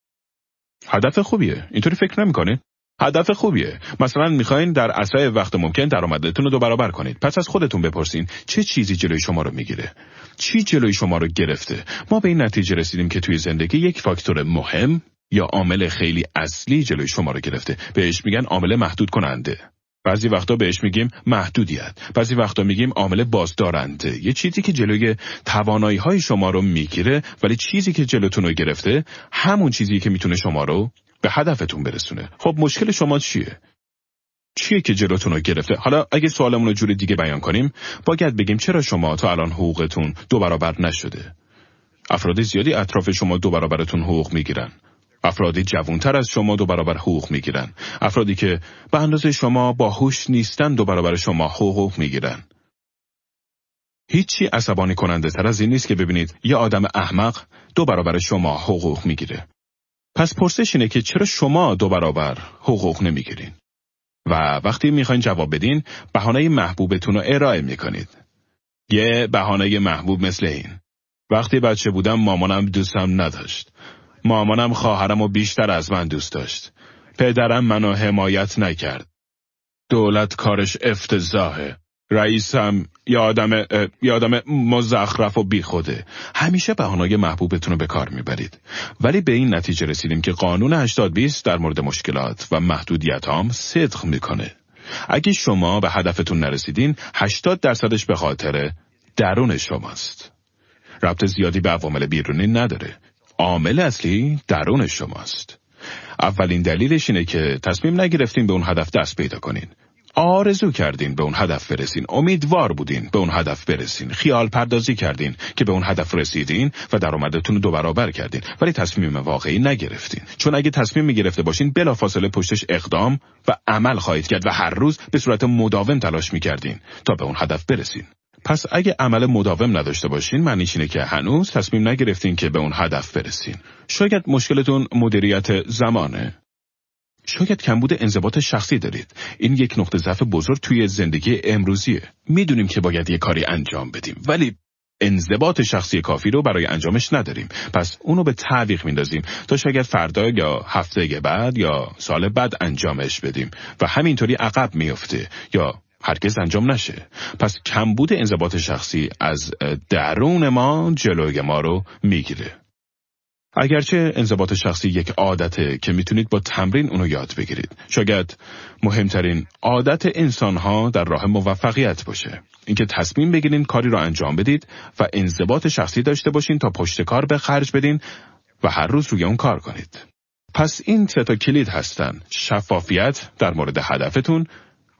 هدف خوبیه. اینطوری فکر نمی‌کنید؟ هدف خوبیه. مثلا می‌خواین در اسرع وقت ممکن درآمدتون رو دو برابر کنید. پس از خودتون بپرسین چه چیزی جلوی شما رو می‌گیره؟ چی جلوی شما رو گرفته؟ ما به این نتیجه رسیدیم که توی زندگی یک فاکتور مهم یا عامل خیلی اصلی جلوی شما رو گرفته. بهش میگن عامل محدود کننده. بعضی وقتا بهش میگیم محدودیت، بعضی وقتا میگیم عامل بازدارنده. یه چیزی که جلوی توانایی های شما رو میگیره، ولی چیزی که جلوتون رو گرفته همون چیزی که میتونه شما رو به هدفتون برسونه. خب مشکل شما چیه؟ چیه که جلوتون رو گرفته؟ حالا اگه سوالمون رو جور دیگه بیان کنیم، باید بگیم چرا شما تا الان حقوقتون دو برابر نشده؟ افراد زیادی اطراف شما دو برابرتون حقوق میگیرن. افرادی جوانتر از شما دو برابر حقوق میگیرن. افرادی که به اندازه شما باهوش نیستن دو برابر شما حقوق میگیرن. هیچی عصبانی کننده تر از این نیست که ببینید یه آدم احمق دو برابر شما حقوق میگیره. پس پرسش اینه که چرا شما دو برابر حقوق نمیگیرین؟ و وقتی میخواین جواب بدین، بهانه محبوبتون رو ارائه میکنید. یه بهانه محبوب مثل این: وقتی بچه بودم مامانم دوستم نداشت. مامانم خواهرمو بیشتر از من دوست داشت. پدرم منو حمایت نکرد. دولت کارش افتضاحه. رئیسم یا آدم یا آدم مزخرف و بیخوده. همیشه بهانه‌های محبوبتون رو به کار میبرید. ولی به این نتیجه رسیدیم که قانون هشتاد بیست در مورد مشکلات و محدودیت‌هام صدق میکنه. اگه شما به هدفتون نرسیدین، هشتاد درصدش به خاطر درون شماست. ربط زیادی به عوامل بیرونی نداره. عامل اصلی درون شماست. اولین دلیلش اینه که تصمیم نگرفتین به اون هدف دست پیدا کنین. آرزو کردین به اون هدف برسین. امیدوار بودین به اون هدف برسین. خیال پردازی کردین که به اون هدف رسیدین و درآمدتون رو دو برابر کردین. ولی تصمیم واقعی نگرفتین. چون اگه تصمیم میگرفته باشین، بلافاصله پشتش اقدام و عمل خواهید کرد و هر روز به صورت مداوم تلاش میکردین تا به اون هدف برسین. پس اگه عمل مداوم نداشته باشین، معنیش اینه که هنوز تصمیم نگرفتین که به اون هدف برسین. شاید مشکلتون مدیریت زمانه. شاید کمبود انضباط شخصی دارید. این یک نقطه ضعف بزرگ توی زندگی امروزیه. میدونیم که باید یه کاری انجام بدیم، ولی انضباط شخصی کافی رو برای انجامش نداریم. پس اونو به تعویق میندازیم تا شاید فردا یا هفته بعد یا سال بعد انجامش بدیم و همینطوری عقب میفته یا هرگز انجام نشه. پس کمبود انضباط شخصی از درون ما جلوی ما رو میگیره. اگرچه انضباط شخصی یک عادته که میتونید با تمرین اونو یاد بگیرید. شاید مهمترین عادت انسانها در راه موفقیت باشه. اینکه تصمیم بگیرین کاری رو انجام بدید و انضباط شخصی داشته باشین تا پشت کار به خرج بدین و هر روز روی اون کار کنید. پس این سه تا کلید هستن: شفافیت در مورد هدفتون،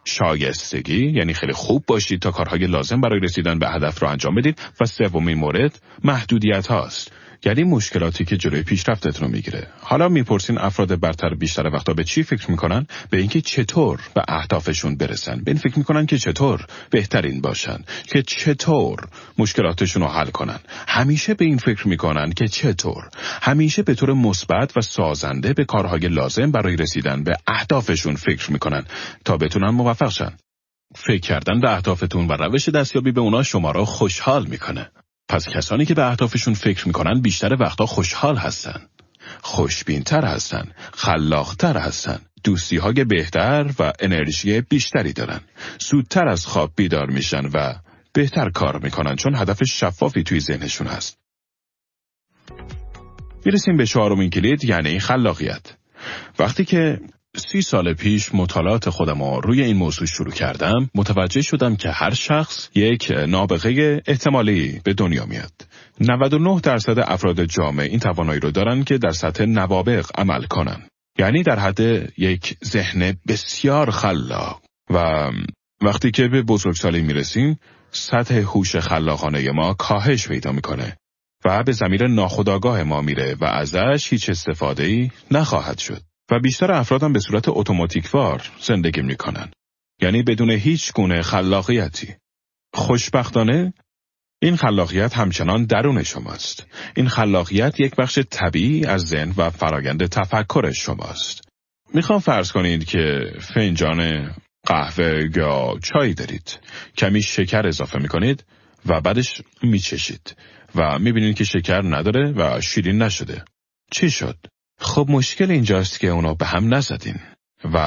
شایستگی، یعنی خیلی خوب باشید تا کارهای لازم برای رسیدن به هدف را انجام بدید. و سومین مورد محدودیت هاست، یعنی مشکلاتی که جلوی پیشرفتت رو میگیره. حالا میپرسین افراد برتر بیشتر وقتا به چی فکر میکنن؟ به اینکه چطور به اهدافشون برسن. به این فکر میکنن که چطور بهترین باشن، که چطور مشکلاتشون رو حل کنن. همیشه به این فکر میکنن که چطور. همیشه به طور مثبت و سازنده به کارهای لازم برای رسیدن به اهدافشون فکر میکنن تا بتونن موفق شن. فکر کردن به اهدافتون و روش دستیابی به اونا شما را خوشحال میکنه. پس کسانی که به اهدافشون فکر میکنن بیشتر وقتا خوشحال هستن، خوشبینتر هستن، خلاقتر هستن، دوستیهای بهتر و انرژی بیشتری دارن، زودتر از خواب بیدار میشن و بهتر کار میکنن چون هدف شفافی توی ذهنشون هست. میرسیم به چهارمین کلید، یعنی خلاقیت. وقتی که سی سال پیش مطالعات خودم رو روی این موضوع شروع کردم، متوجه شدم که هر شخص یک نابغه احتمالی به دنیا میاد. نود و نه درصد افراد جامعه این توانایی رو دارن که در سطح نوابغ عمل کنن، یعنی در حد یک ذهن بسیار خلاق. و وقتی که به بزرگسالی میرسیم، سطح هوش خلاقانه ما کاهش پیدا میکنه و به ضمیر ناخودآگاه ما میره و ازش هیچ استفاده‌ای نخواهد شد. و بیشتر افراد هم به صورت اتوماتیکوار زندگی میکنن، یعنی بدون هیچ گونه خلاقیتی. خوشبختانه این خلاقیت همچنان درون شماست. این خلاقیت یک بخش طبیعی از ذهن و فرایند تفکر شماست. میخوام فرض کنید که فنجان قهوه یا چای دارید، کمی شکر اضافه میکنید و بعدش میچشید و میبینید که شکر نداره و شیرین نشده. چی شد؟ خب مشکل اینجاست که اونا به هم نزدین و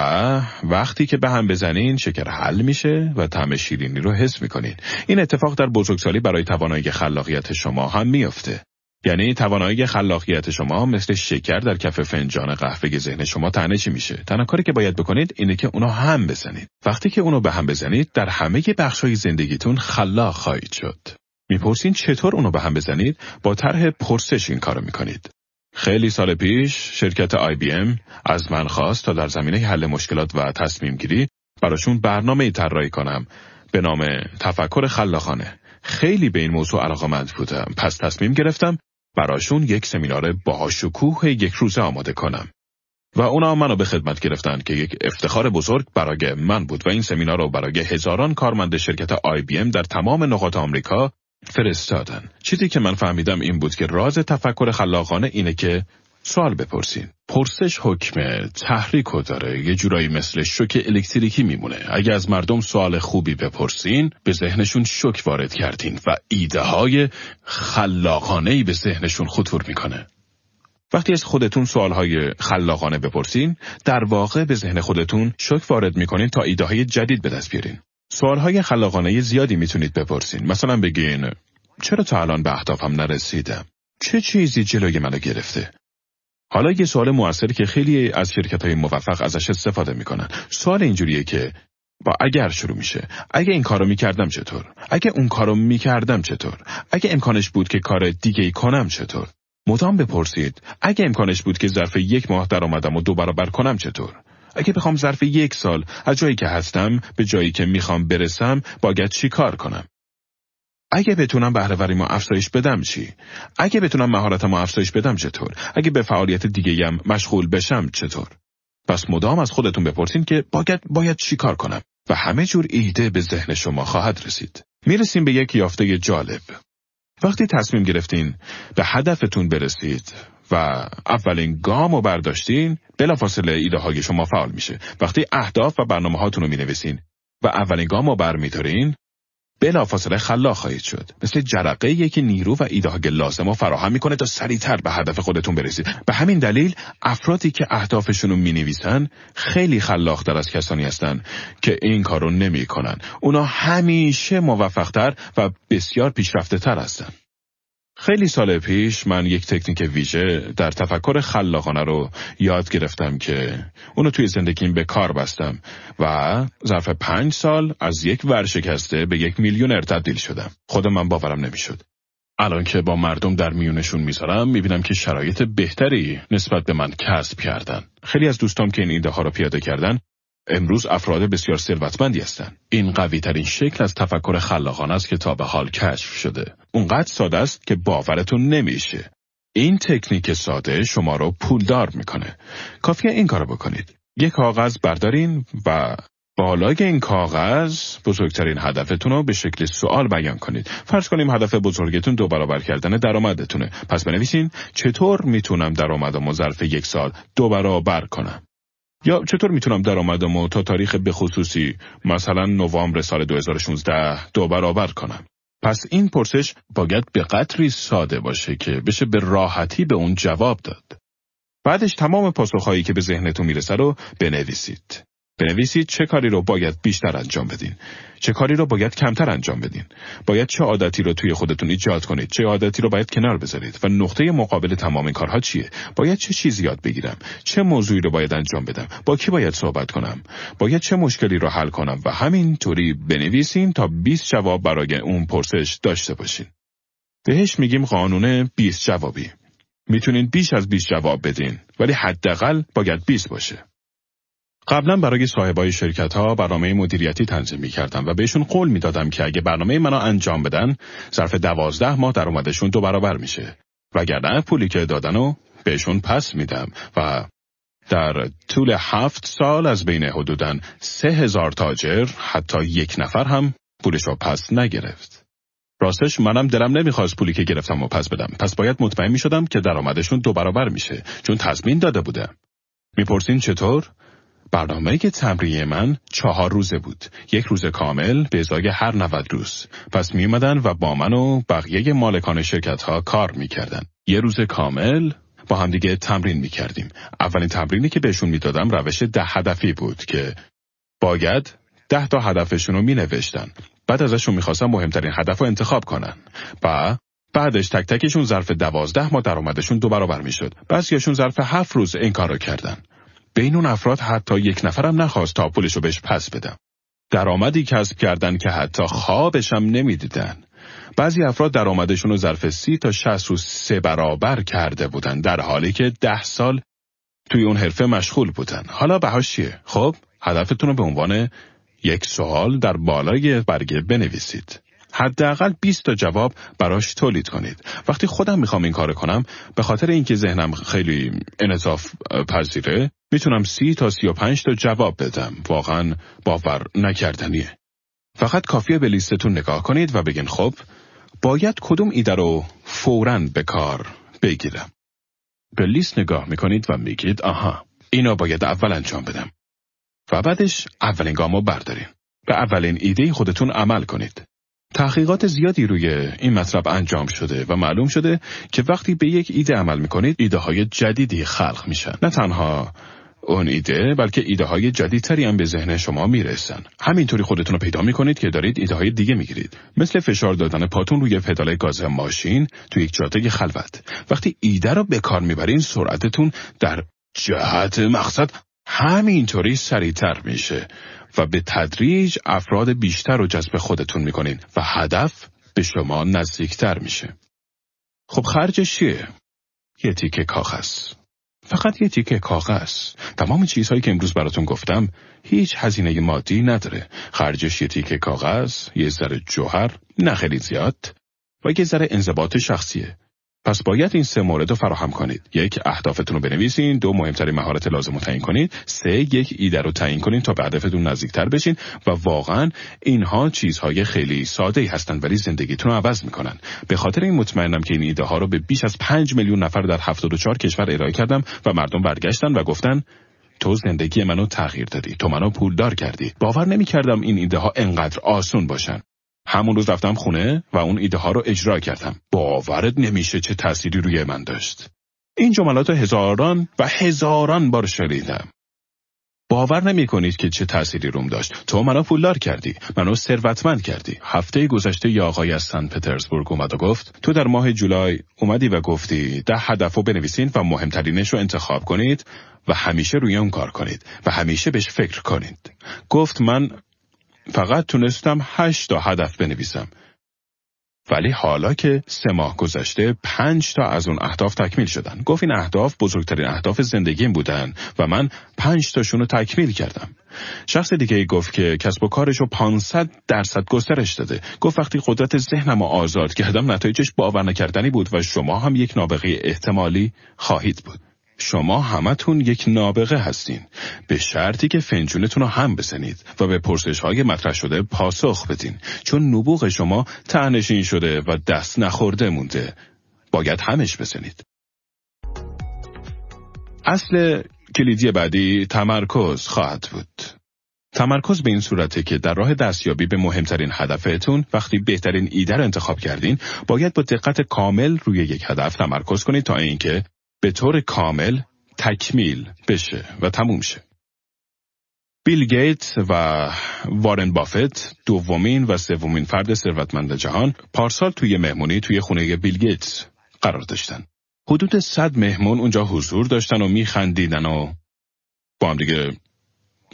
وقتی که به هم بزنین شکر حل میشه و طعم شیرینی رو حس میکنین. این اتفاق در بزرگسالی برای توانایی خلاقیت شما هم میفته. یعنی توانایی خلاقیت شما مثل شکر در کف فنجان قهوه ذهن شما تنشی میشه. تنها کاری که باید بکنید اینه که اونو هم بزنید. وقتی که اونو به هم بزنید، در همه بخش‌های زندگیتون خلاق خواهید شد. میپرسین چطور اونو به هم بزنید؟ با طرح پرسش این کارو میکنید. خیلی سال پیش شرکت آی بی ام از من خواست تا در زمینه حل مشکلات و تصمیم گیری براشون برنامه طراحی کنم به نام تفکر خلاقانه. خیلی به این موضوع علاقه‌مند بودم، پس تصمیم گرفتم براشون یک سمینار باشکوه یک روزه آماده کنم و اونا منو به خدمت گرفتن که یک افتخار بزرگ برای من بود و این سمینار رو برای هزاران کارمند شرکت آی بی ام در تمام نقاط آمریکا فرستادن. چیزی که من فهمیدم این بود که راز تفکر خلاقانه اینه که سوال بپرسین. پرسش حکم تحریک رو داره، یه جورایی مثل شوک الکتریکی میمونه. اگه از مردم سوال خوبی بپرسین، به ذهنشون شوک وارد کردین و ایده های خلاقانه‌ای به ذهنشون خطور میکنه. وقتی از خودتون سوالهای خلاقانه بپرسین، در واقع به ذهن خودتون شوک وارد میکنین تا ایده های جدید به دست بیارین. سوالهای خلاقانه زیادی میتونید بپرسین. مثلا بگین چرا تا الان به اهدافم نرسیدم؟ چه چیزی جلوی منو گرفته؟ حالا یه سوال مؤثر که خیلی از شرکت‌های موفق ازش استفاده میکنن. سوال اینجوریه که با اگر شروع میشه. اگه این کارو میکردم چطور؟ اگه اون کارو میکردم چطور؟ اگه امکانش بود که کار دیگه‌ای کنم چطور؟ مدام بپرسید. اگه امکانش بود که ظرف یک ماه درآمدمو دو برابر کنم چطور؟ اگه بخوام ظرف یک سال از جایی که هستم به جایی که میخوام برسم باید چی کار کنم؟ اگه بتونم بهره‌وریمو افزایش بدم چی؟ اگه بتونم مهارتمو افزایش بدم چطور؟ اگه به فعالیت دیگه‌ایم مشغول بشم چطور؟ پس مدام از خودتون بپرسین که باید باید چی کار کنم و همه جور ایده به ذهن شما خواهد رسید. میرسیم به یک یافته جالب. وقتی تصمیم گرفتین به هدفتون برسید و اولین گامو برداشتین، بلافاصله ایده های شما فعال میشه. وقتی اهداف و برنامه هاتون رو مینویسین و اولین گامو برمی‌دارین، بلافاصله خلاق خواهید شد. مثل جرقه‌ای که نیرو و ایده های لازمو فراهم میکنه تا سریعتر به هدف خودتون برسید. به همین دلیل افرادی که اهدافشون رو مینویسن خیلی خلاق‌تر از کسانی هستن که این کارو نمی‌کنن. اونا همیشه موفق‌تر و بسیار پیشرفته‌تر هستن. خیلی سال پیش من یک تکنیک ویژه در تفکر خلاقانه رو یاد گرفتم که اونو توی زندگیم به کار بستم و ظرف پنج سال از یک ورشکسته به یک میلیونر تبدیل شدم. خودم من باورم نمیشد. الان که با مردم در میونشون میذارم، میبینم که شرایط بهتری نسبت به من کسب کردن. خیلی از دوستام که این ایده ها رو پیاده کردن امروز افراد بسیار ثروتمندی هستند. این قوی ترین شکل از تفکر خلاقانه است که تا به حال کشف شده. اونقدر ساده است که باورتون نمیشه. این تکنیک ساده شما رو پولدار میکنه. کافیه این کارو بکنید. یک کاغذ بردارین و بالای این کاغذ بزرگترین هدفتون رو به شکل سوال بیان کنید. فرض کنیم هدف بزرگتون دو برابر کردن درآمدتونه. پس بنویسین چطور میتونم درآمدمو ظرف یک سال دو برابر کنم؟ یا چطور میتونم درآمدمو تا تاریخ به خصوصی مثلا نوامبر سال دو هزار و شانزده دو برابر کنم؟ پس این پرسش باید به قدری ساده باشه که بشه به راحتی به اون جواب داد. بعدش تمام پاسخهایی که به ذهنتون میرسه رو بنویسید. بنویسید چه کاری رو باید بیشتر انجام بدین، چه کاری رو باید کمتر انجام بدین، باید چه عادتی رو توی خودتون ایجاد کنید، چه عادتی رو باید کنار بذارید و نقطه مقابل تمام این کارها چیه، باید چه چیزی یاد بگیرم، چه موضوعی رو باید انجام بدم، با کی باید صحبت کنم، باید چه مشکلی رو حل کنم و همین طوری بنویسین تا بیست جواب برای اون پرسش داشته باشین. بهش میگیم قانون بیست جوابی. میتونین بیش از بیست جواب بدین ولی حداقل باید بیست باشه. قبلا برای صاحبای شرکت‌ها برنامه مدیریتی تنظیم می‌کردم و بهشون قول می‌دادم که اگه برنامه منو انجام بدن، ظرف دوازده ماه درآمدشون دو برابر میشه. وگرنه پولی که دادنو بهشون پس میدم و در طول هفت سال از بین حدوداً سه هزار تاجر حتی یک نفر هم پولشو پس نگرفت. راستش منم دلم نمیخواست پولی که گرفتم و پس بدم. پس باید مطمئن می‌شدم که درآمدشون دو برابر میشه چون تضمین داده بودم. می‌پرسین چطور؟ برنامه که تمرین من چهار روزه بود. یک روز کامل به ازای هر نود روز. پس می اومدن و با من و بقیه مالکان شرکت ها کار می کردن. یه روز کامل با هم دیگه تمرین می کردیم. اولین تمرینی که بهشون می دادم روش ده هدفی بود که باید ده تا هدفشون رو می نوشتن. بعد ازشون می خواستم مهمترین هدف رو انتخاب کنن. و بعدش تک تکشون ظرف دوازده ماه درآمدشون دو برابر می شد. بعضیاشون ظرف هفت روز این کار رو کردن. بین اون افراد حتی یک نفرم نخواست تا پولشو بهش پس بدم. درآمدی کسب کردن که حتی خوابشم نمیدیدن. بعضی افراد درآمدشون رو ظرف سی تا شصت روز سه برابر کرده بودن در حالی که ده سال توی اون حرفه مشغول بودن. حالا بهاش چیه؟ خب هدفتون رو به عنوان یک سوال در بالای برگه بنویسید. حداقل بیست تا جواب براش تولید کنید. وقتی خودم میخوام این کارو کنم به خاطر اینکه ذهنم خیلی انعطاف پذیره میتونم سی تا سی و پنج تا جواب بدم. واقعا باور نکردنیه. فقط کافیه به لیستتون نگاه کنید و بگین خب باید کدوم ایده رو فوراً به کار بگیرم. به لیست نگاه میکنید و میگید آها اینو باید اول انجام بدم و بعدش اولین گامو بردارین. به اولین ایده خودتون عمل کنید. تحقیقات زیادی روی این مطلب انجام شده و معلوم شده که وقتی به یک ایده عمل میکنید ایده های جدیدی خلق میشن. نه تنها اون ایده بلکه ایده های جدیدتری هم به ذهن شما میرسن. همینطوری خودتون رو پیدا میکنید که دارید ایده های دیگه میگیرید. مثل فشار دادن پاتون روی پدال گاز ماشین تو یک جاده خلوت. وقتی ایده رو به کار میبرین سرعتتون در جهت مقصد همینطوری سریعتر میشه و به تدریج افراد بیشتر رو جذب خودتون میکنین و هدف به شما نزدیکتر میشه. خب خرجش چیه؟ یه تیکه کاغذ. فقط یه تیکه کاغذ. تمام چیزهایی که امروز براتون گفتم هیچ هزینه مادی نداره. خرجش یه تیکه کاغذ، یه ذره جوهر، نه خیلی زیاد و یه ذره انضباط شخصیه. پس باید این سه مورد رو فراهم کنید. یک، اهدافتون رو بنویسین. دو، مهمترین مهارت لازم رو تعیین کنید. سه، یک ایده رو تعیین کنید تا به هدفتون نزدیکتر بشین و واقعاً اینها چیزهای خیلی ساده‌ای هستند ولی زندگیتون رو عوض می‌کنن. به خاطر این مطمئنم که این ایده ها رو به بیش از پنج میلیون نفر در هفتاد و چهار کشور ارائه کردم و مردم برگشتن و گفتن تو زندگی منو تغییر دادی، تو منو پولدار کردی. باور نمی‌کردم این ایده ها انقدر آسون باشن. همون روز رفتم خونه و اون ایده ها رو اجرا کردم. باورت نمیشه چه تأثیری روی من داشت. این جملات رو هزاران و هزاران بار شنیدم. باور نمی کنید که چه تأثیری روم داشت. تو منو پولدار کردی، منو ثروتمند کردی. هفته گذشته یه آقای از سن پترزبورگ اومد و گفت تو در ماه جولای اومدی و گفتی ده هدف رو بنویسین و مهمترینش رو انتخاب کنید و همیشه روی اون کار کنید و همیشه بهش فکر کنید. گفت من فقط تونستم هشت تا هدف بنویسم. ولی حالا که سه ماه گذشته پنج تا از اون اهداف تکمیل شدن. گفت این اهداف بزرگترین اهداف زندگیم بودن و من پنج تاشون رو تکمیل کردم. شخص دیگه گفت که کسب و کارش رو پانصد درصد گسترش داده. گفت وقتی قدرت ذهنم رو آزاد کردم نتایجش باور نکردنی بود و شما هم یک نابغه احتمالی خواهید بود. شما همتون یک نابغه هستین به شرطی که فنجونتون رو هم بزنید و به پرسش‌های مطرح شده پاسخ بدین، چون نبوغ شما ته‌نشین شده و دست نخورده مونده. باید همش بزنید. اصل کلیدی بعدی تمرکز خواهد بود. تمرکز به این صورته که در راه دستیابی به مهمترین هدفتون وقتی بهترین ایده رو انتخاب کردین، باید با دقت کامل روی یک هدف تمرکز کنید تا اینکه به طور کامل تکمیل بشه و تموم شه. بیل گیت و وارن بافت، دومین و سومین فرد ثروتمند جهان، پارسال توی مهمونی توی خونه بیل گیت قرار داشتن. حدود صد مهمون اونجا حضور داشتن و میخندیدن و با هم دیگه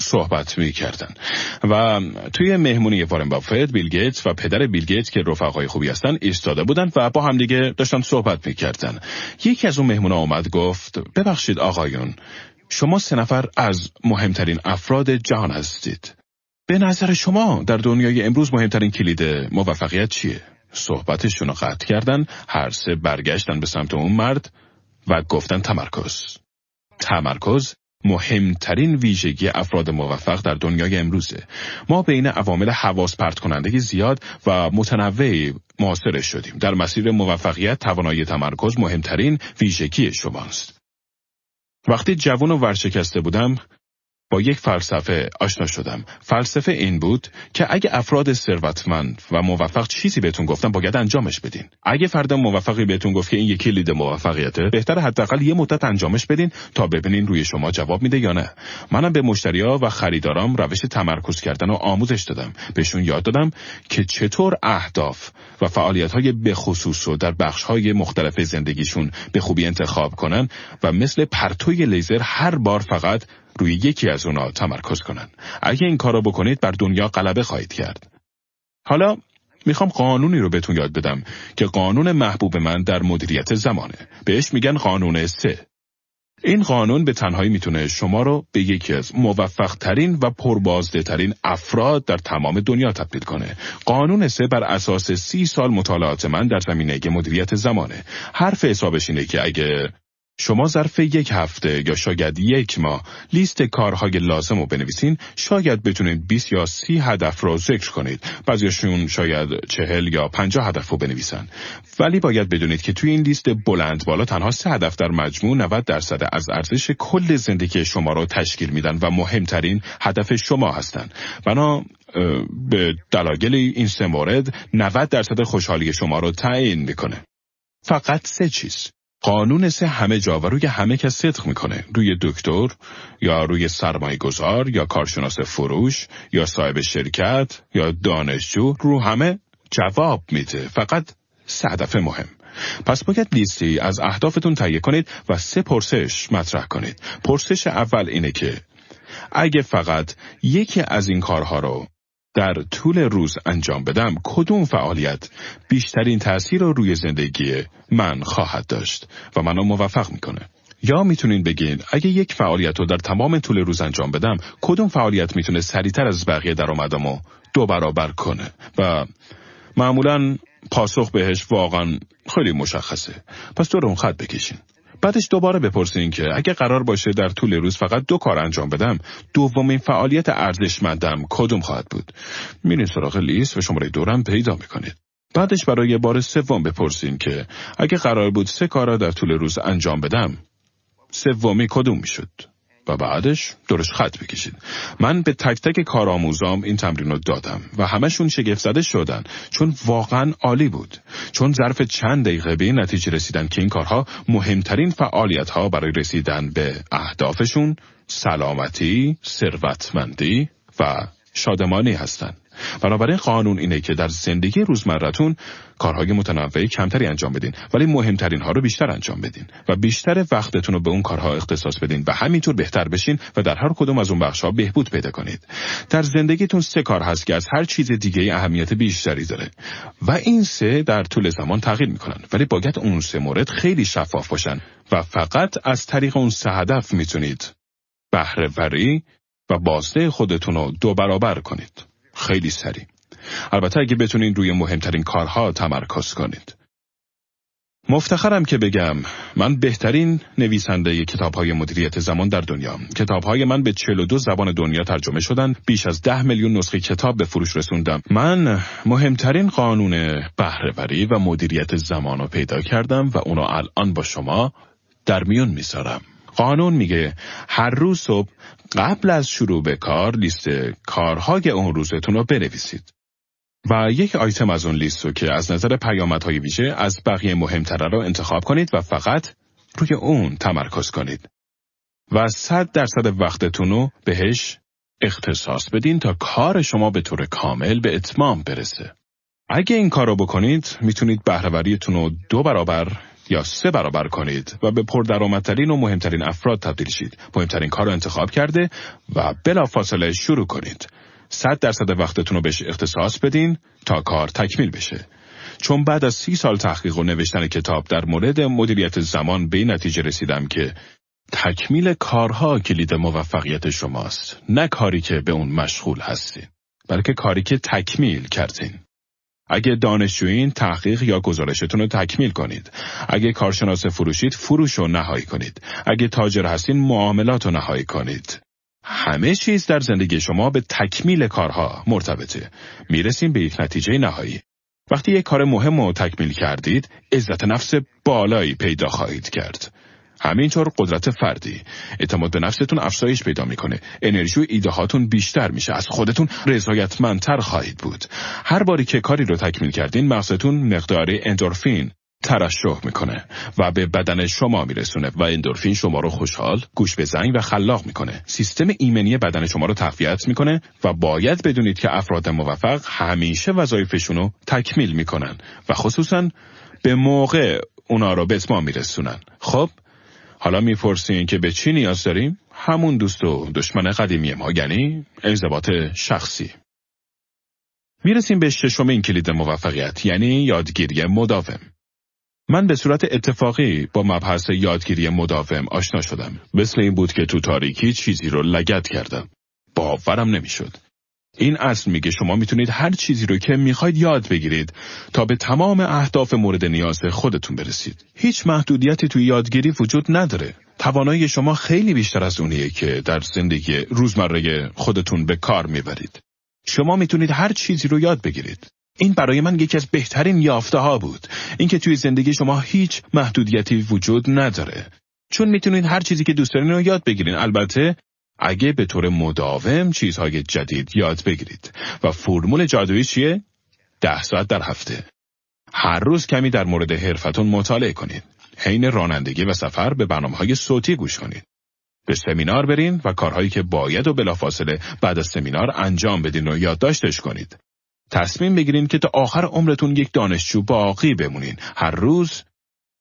صحبت میکردن. و توی مهمونی وارن بافت، بیل گیت و پدر بیل گیت که رفقای خوبی هستن ایستاده بودن و با هم دیگه داشتن صحبت میکردن. یکی از اون مهمونا اومد گفت ببخشید آقایون، شما سه نفر از مهمترین افراد جهان هستید. به نظر شما در دنیای امروز مهمترین کلید موفقیت چیه؟ صحبتشون رو قطع کردن، هر سه برگشتن به سمت اون مرد و گفتن تمرکز. تمرکز مهمترین ویژگی افراد موفق در دنیای امروزه. ما بین عوامل حواس پرت کننده زیاد و متنوعی معاصرش شدیم. در مسیر موفقیت توانایی تمرکز مهمترین ویژگی شماست. وقتی جوان و ورشکسته بودم با یک فلسفه آشنا شدم. فلسفه این بود که اگه افراد ثروتمند و موفق چیزی بهتون گفتن باید انجامش بدین. اگه فرد موفقی بهتون گفت که این یک کلید موفقیته، بهتره حداقل یه مدت انجامش بدین تا ببینین روی شما جواب میده یا نه. منم به مشتری‌ها و خریدارام روش تمرکز کردن و آموزش دادم. بهشون یاد دادم که چطور اهداف و فعالیت‌های بخصوص رو در بخش‌های مختلف زندگیشون به خوبی انتخاب کنن و مثل پرتوی لیزر هر بار فقط روی یکی از اونا تمرکز کنن. اگه این کارو بکنید بر دنیا غلبه خواهید کرد. حالا میخوام قانونی رو بهتون یاد بدم که قانون محبوب من در مدیریت زمانه. بهش میگن قانون سه. این قانون به تنهایی میتونه شما رو به یکی از موفق ترین و پربازده ترین افراد در تمام دنیا تبدیل کنه. قانون سه بر اساس سی سال مطالعات من در زمینه مدیریت زمانه. حرف حسابش اینه که اگه شما ظرف یک هفته یا شاید یک ماه لیست کارهای لازم رو بنویسین، شاید بتونید بیست یا سی هدف رو ذکر کنید. بعضیشون شاید چهل یا پنجاه هدف رو بنویسن. ولی باید بدونید که توی این لیست بلند بالا تنها سه هدف در مجموع نود درصد از ارزش کل زندگی شما رو تشکیل میدن و مهمترین هدف شما هستن. بنا به دلایل این سه مورد نود درصد خوشحالی شما رو تعیین میکنه. فقط سه چیز. قانون سه همه جا و روی همه کس صدق میکنه. روی دکتر یا روی سرمایه گذار یا کارشناس فروش یا صاحب شرکت یا دانشجو، رو همه جواب میده. فقط سه هدف مهم. پس باید لیستی از اهدافتون تهیه کنید و سه پرسش مطرح کنید. پرسش اول اینه که اگه فقط یکی از این کارها رو در طول روز انجام بدم، کدوم فعالیت بیشترین تأثیر رو روی زندگی من خواهد داشت و منو موفق میکنه؟ یا میتونین بگین اگه یک فعالیت رو در تمام طول روز انجام بدم، کدوم فعالیت میتونه سریعتر از بقیه درآمدمو دو برابر کنه؟ و معمولاً پاسخ بهش واقعاً خیلی مشخصه. پس دور اون خط بکشین. بعدش دوباره بپرسین که اگه قرار باشه در طول روز فقط دو کار انجام بدم، دومین فعالیت ارزشمندم کدوم خواهد بود؟ میرین سراغ لیست و شماره دورم پیدا میکنید. بعدش برای بار سوم بپرسین که اگه قرار بود سه کارا در طول روز انجام بدم، سومی کدوم میشد؟ و بعدش درش خط بکشید. من به تک تک کارآموزام این تمرین رو دادم و همشون شگفت زده شدن، چون واقعا عالی بود. چون ظرف چند دقیقه به نتیجه رسیدن که این کارها مهمترین فعالیت‌ها برای رسیدن به اهدافشون سلامتی، ثروتمندی و شادمانی هستند. بنابراین قانون اینه که در زندگی روزمرتون کارهای متنوعی کمتری انجام بدین، ولی مهمترین ها رو بیشتر انجام بدین و بیشتر وقتتون رو به اون کارها اختصاص بدین و همینطور بهتر بشین و در هر کدوم از اون بخش‌ها بهبود پیدا کنید. در زندگیتون سه کار هست که از هر چیز دیگه‌ای اهمیت بیشتری داره و این سه در طول زمان تغییر می‌کنن، ولی باید اون سه مورد خیلی شفاف باشن و فقط از طریق اون سه هدف میتونید بهره‌وری و بازده خودتون رو دو برابر کنید. خیلی سریع. البته اگه بتونین روی مهمترین کارها تمرکز کنید. مفتخرم که بگم من بهترین نویسنده کتاب‌های مدیریت زمان در دنیام. کتاب‌های من به چهل و دو زبان دنیا ترجمه شدن، بیش از ده میلیون نسخه کتاب به فروش رسوندم. من مهمترین قانون بهره‌وری و مدیریت زمان رو پیدا کردم و اونو الان با شما در میون می‌ذارم. قانون میگه هر روز صبح قبل از شروع به کار لیست کارهای اون روزتون رو بنویسید و یک آیتم از اون لیست رو که از نظر پیامدهای ویژه از بقیه مهمتره رو انتخاب کنید و فقط روی اون تمرکز کنید و صد درصد وقتتون رو بهش اختصاص بدین تا کار شما به طور کامل به اتمام برسه. اگه این کار رو بکنید میتونید بهره‌وریتون رو دو برابر یا سه برابر کنید و به پردرآمدترین و مهمترین افراد تبدیل شید. مهمترین کار رو انتخاب کرده و بلافاصله شروع کنید. صد درصد وقتتون رو بهش اختصاص بدین تا کار تکمیل بشه. چون بعد از سی سال تحقیق و نوشتن کتاب در مورد مدیریت زمان به این نتیجه رسیدم که تکمیل کارها کلید موفقیت شماست. نه کاری که به اون مشغول هستین، بلکه کاری که تکمیل کردین. اگه دانشجویین، تحقیق یا گزارشتون رو تکمیل کنید. اگه کارشناس فروشید، فروش رو نهایی کنید. اگه تاجر هستین، معاملات رو نهایی کنید. همه چیز در زندگی شما به تکمیل کارها مرتبطه. میرسیم به یک نتیجه نهایی. وقتی یک کار مهم رو تکمیل کردید، عزت نفس بالایی پیدا خواهید کرد. همینطور قدرت فردی. اعتماد به نفستون افزایش پیدا میکنه. انرژی و ایده هاتون بیشتر میشه. از خودتون رضایتمندتر خواهید بود. هر باری که کاری رو تکمیل کردین، مغزتون مقداری اندورفین ترشح میکنه و به بدن شما میرسونه و اندورفین شما رو خوشحال، گوش به زنگ و خلاق میکنه. سیستم ایمنی بدن شما رو تقویت میکنه و باید بدونید که افراد موفق همیشه وظایفشون رو تکمیل میکنن و خصوصا به موقع اونا رو به اتمام میرسونن. خب حالا میپرسین که به چی نیاز داریم؟ همون دوست و دشمن قدیمی ما، یعنی ارتباط شخصی. میرسیم به ششمین کلید موفقیت، یعنی یادگیری مداوم. من به صورت اتفاقی با مبحث یادگیری مداوم آشنا شدم. مثل این بود که تو تاریکی چیزی رو لگد کردم. باورم نمیشد. این اصل میگه شما میتونید هر چیزی رو که میخواید یاد بگیرید تا به تمام اهداف مورد نیاز خودتون برسید. هیچ محدودیتی توی یادگیری وجود نداره. توانایی شما خیلی بیشتر از اونیه که در زندگی روزمره خودتون به کار میبرید. شما میتونید هر چیزی رو یاد بگیرید. این برای من یکی از بهترین یافته ها بود. اینکه توی زندگی شما هیچ محدودیتی وجود نداره. چون میتونید هر چیزی که دوست دارین رو یاد بگیرین. البته اگه به طور مداوم چیزهای جدید یاد بگیرید. و فرمول جادویی چیه؟ ده ساعت در هفته. هر روز کمی در مورد حرفتون مطالعه کنید. حین رانندگی و سفر به برنامه‌های صوتی گوش کنید. به سمینار برین و کارهایی که باید و بلافاصله بعد از سمینار انجام بدین و یادداشتش کنید. تصمیم بگیرین که تا آخر عمرتون یک دانشجو باقی بمونین. هر روز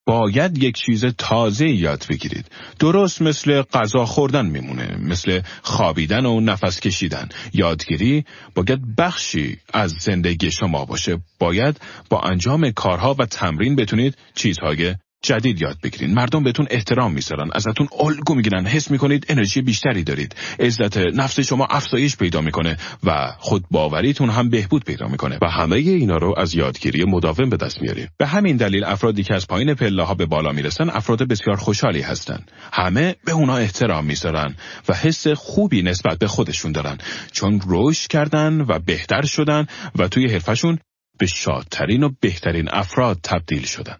باید یک چیز تازه یاد بگیرید. درست مثل غذا خوردن میمونه، مثل خوابیدن و نفس کشیدن. یادگیری باید بخشی از زندگی شما باشه. باید با انجام کارها و تمرین بتونید چیزهای جدید یاد بگیرید. مردم بهتون احترام میذارن، ازتون الگو میگیرن، حس میکنید انرژی بیشتری دارید. عزت نفس شما افزایش پیدا میکنه و خودباوریتون هم بهبود پیدا میکنه و همه اینا رو از یادگیری مداوم به دست میارید. به همین دلیل افرادی که از پایین پله‌ها به بالا میرسن افراد بسیار خوشحالی هستن. همه به اونا احترام میذارن و حس خوبی نسبت به خودشون دارن، چون رشد کردن و بهتر شدن و توی حرفشون به شادترین و بهترین افراد تبدیل شدن.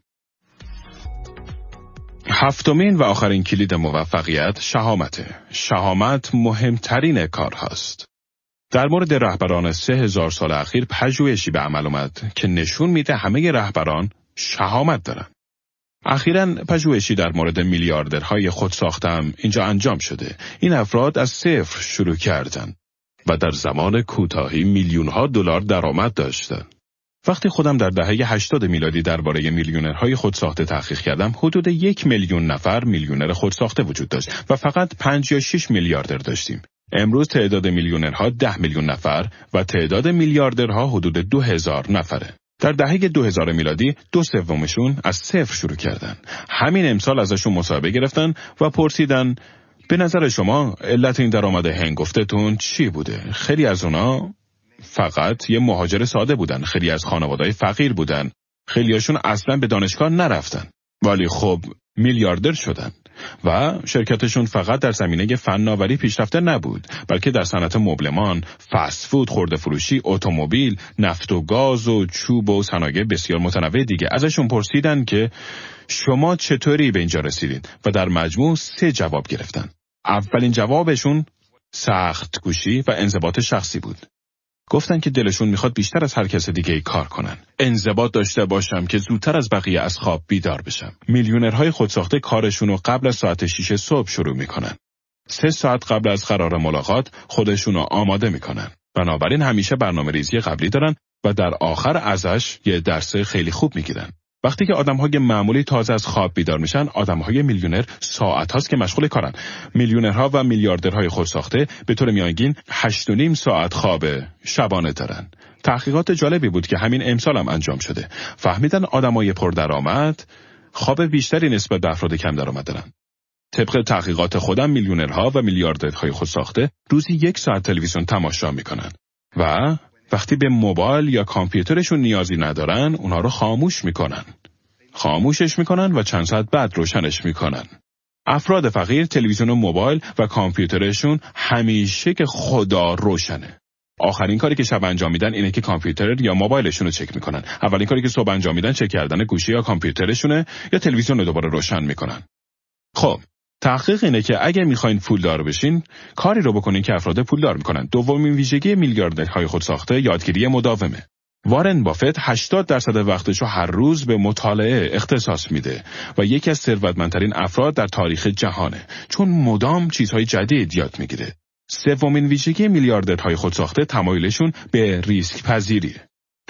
هفتمین و آخرین کلید موفقیت شهامته. شهامت مهمترین کار هست. در مورد رهبران سه هزار سال اخیر پژوهشی به عمل اومد که نشون میده همه رهبران شهامت دارن. اخیراً پژوهشی در مورد میلیاردرهای خود ساختم اینجا انجام شده. این افراد از صفر شروع کردن و در زمان کوتاهی میلیون‌ها دلار درآمد داشتند. وقتی خودم در دهه هشتاد میلادی درباره میلیونرهای خودساخته تحقیق کردم، حدود یک میلیون نفر میلیونر خودساخته وجود داشت و فقط پنج یا شش میلیاردر داشتیم. امروز تعداد میلیونرها ده میلیون نفر و تعداد میلیاردرها حدود دو هزار نفره. در دهه دو هزار میلادی دو سومشون از صفر شروع کردن. همین امسال ازشون مصاحبه گرفتن و پرسیدن به نظر شما علت این درآمد هنگفتتون چی بوده؟ خیلی از اونا فقط یه مهاجر ساده بودن، خیلی از خانواده‌های فقیر بودن، خیلیاشون اصلا به دانشگاه نرفتن، ولی خب میلیاردر شدن و شرکتشون فقط در زمینه فناوری پیشرفته نبود، بلکه در صنعت مبلمان، فست فود، خرده فروشی، اتومبیل، نفت و گاز و چوب و صنایع بسیار متنوع دیگه. ازشون پرسیدن که شما چطوری به اینجا رسیدید و در مجموع سه جواب گرفتن. اولین جوابشون سخت کوشی و انضباط شخصی بود. گفتن که دلشون میخواد بیشتر از هر کس دیگه ای کار کنن. انضباط داشته باشم که زودتر از بقیه از خواب بیدار بشم. میلیونرهای خودساخته کارشون رو قبل از ساعت شش صبح شروع میکنن. سه ساعت قبل از قرار ملاقات خودشون رو آماده میکنن. بنابراین همیشه برنامه ریزی قبلی دارن و در آخر ازش یه درس خیلی خوب میگیرن. وقتی که آدم‌های معمولی تازه از خواب بیدار میشن، آدم‌های میلیونر ساعت هاست که مشغول کارن. میلیونرها و میلیاردرهای خودساخته به طور میانگین هشت و نیم ساعت خواب شبانه دارن. تحقیقات جالبی بود که همین امسال هم انجام شده. فهمیدن آدم‌های پردرآمد خواب بیشتری نسبت به افراد کم درآمد دارن. طبق تحقیقات خودم، میلیونرها و میلیاردرهای خودساخته روزی یک ساعت تلویزیون تماشا میکنن و وقتی به موبایل یا کامپیوترشون نیازی ندارن، اونا رو خاموش میکنن. خاموشش میکنن و چند ساعت بعد روشنش میکنن. افراد فقیر تلویزیون و موبایل و کامپیوترشون همیشه که خدا روشنه. آخرین کاری که شب انجام میدن اینه که کامپیوتر یا موبایلشون رو چک میکنن. اولین کاری که صبح انجام میدن چک کردن گوشی یا کامپیوترشونه یا تلویزیون رو دوباره روشن میکنن. خب تحقیق اینه که اگه میخواین پولدار بشین، کاری رو بکنین که افراد پولدار میکنن. دومین ویژگی میلیاردرهای خودساخته یادگیری مداومه. وارن بافت هشتاد درصد وقتش رو هر روز به مطالعه اختصاص میده و یکی از ثروتمندترین افراد در تاریخ جهانه، چون مدام چیزهای جدید یاد میگیره. سومین ویژگی میلیاردرهای خودساخته تمایلشون به ریسک پذیریه.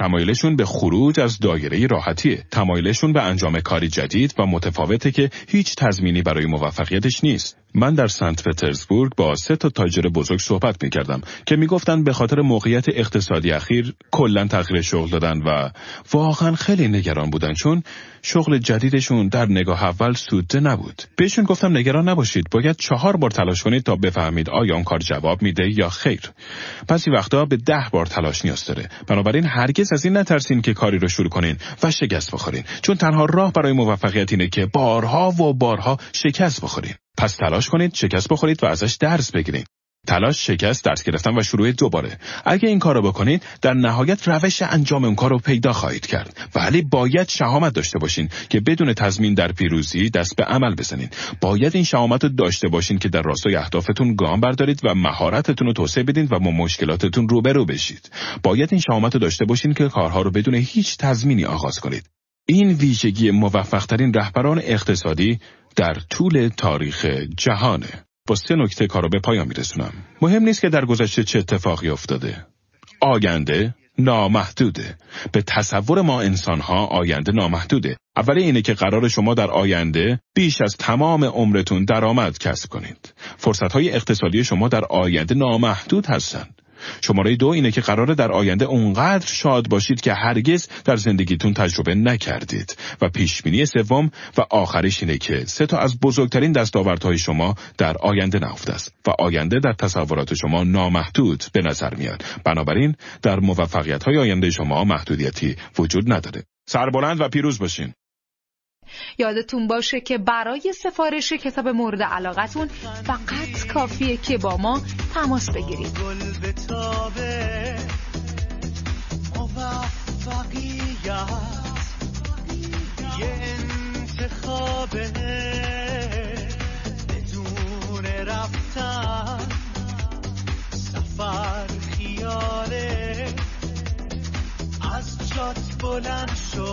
تمایلشون به خروج از دایره راحتیه. تمایلشون به انجام کاری جدید و متفاوته که هیچ تضمینی برای موفقیتش نیست. من در سنت پترزبورگ با سه تا تاجر بزرگ صحبت می‌کردم که می‌گفتن به خاطر موقعیت اقتصادی اخیر کلاً تغییر شغل دادن و واقعاً خیلی نگران بودن، چون شغل جدیدشون در نگاه اول سوده نبود. بهشون گفتم نگران نباشید، باید چهار بار تلاش کنید تا بفهمید آیا اون کار جواب میده یا خیر. بعضی وقتا به ده بار تلاش نیاز داره. بنابراین هرگز از این نترسین که کاری رو شروع کنین و شکست بخورین، چون تنها راه برای موفقیت اینه که بارها و بارها شکست بخورین. پس تلاش کنید، شکست بخورید و ازش درس بگیرید. تلاش، شکست، درس گرفتن و شروع دوباره. اگه این کارو بکنید، در نهایت روش انجام اون کارو پیدا خواهید کرد. ولی باید شجاعت داشته باشین که بدون تضمین در پیروزی دست به عمل بزنید. باید این شجاعت رو داشته باشین که در راستای اهدافتون گام بردارید و مهارتتون رو توسعه بدین و با مشکلاتتون روبرو بشید. باید این شجاعت رو داشته باشین که کارها رو بدون هیچ تضمینی آغاز کنید. این ویژگی موفق‌ترین رهبران اقتصادی در طول تاریخ جهانه. با سه نکته کارو به پایان میرسونم. مهم نیست که در گذشته چه اتفاقی افتاده. آینده نامحدوده. به تصور ما انسان‌ها آینده نامحدوده. اولی اینه که قرار شما در آینده بیش از تمام عمرتون درآمد کسب کنید. فرصت‌های اقتصادی شما در آینده نامحدود هستند. شماره دو اینه که قراره در آینده اونقدر شاد باشید که هرگز در زندگیتون تجربه نکردید. و پیشبینی سوم و آخریش اینه که سه تا از بزرگترین دستاوردهای شما در آینده نهفته است و آینده در تصورات شما نامحدود به نظر میاد. بنابراین در موفقیت‌های آینده شما محدودیتی وجود نداره. سربلند و پیروز باشین. یادتون باشه که برای سفارش کتاب مورد علاقتون فقط کافیه که با ما تماس بگیرید. از جات بلند شد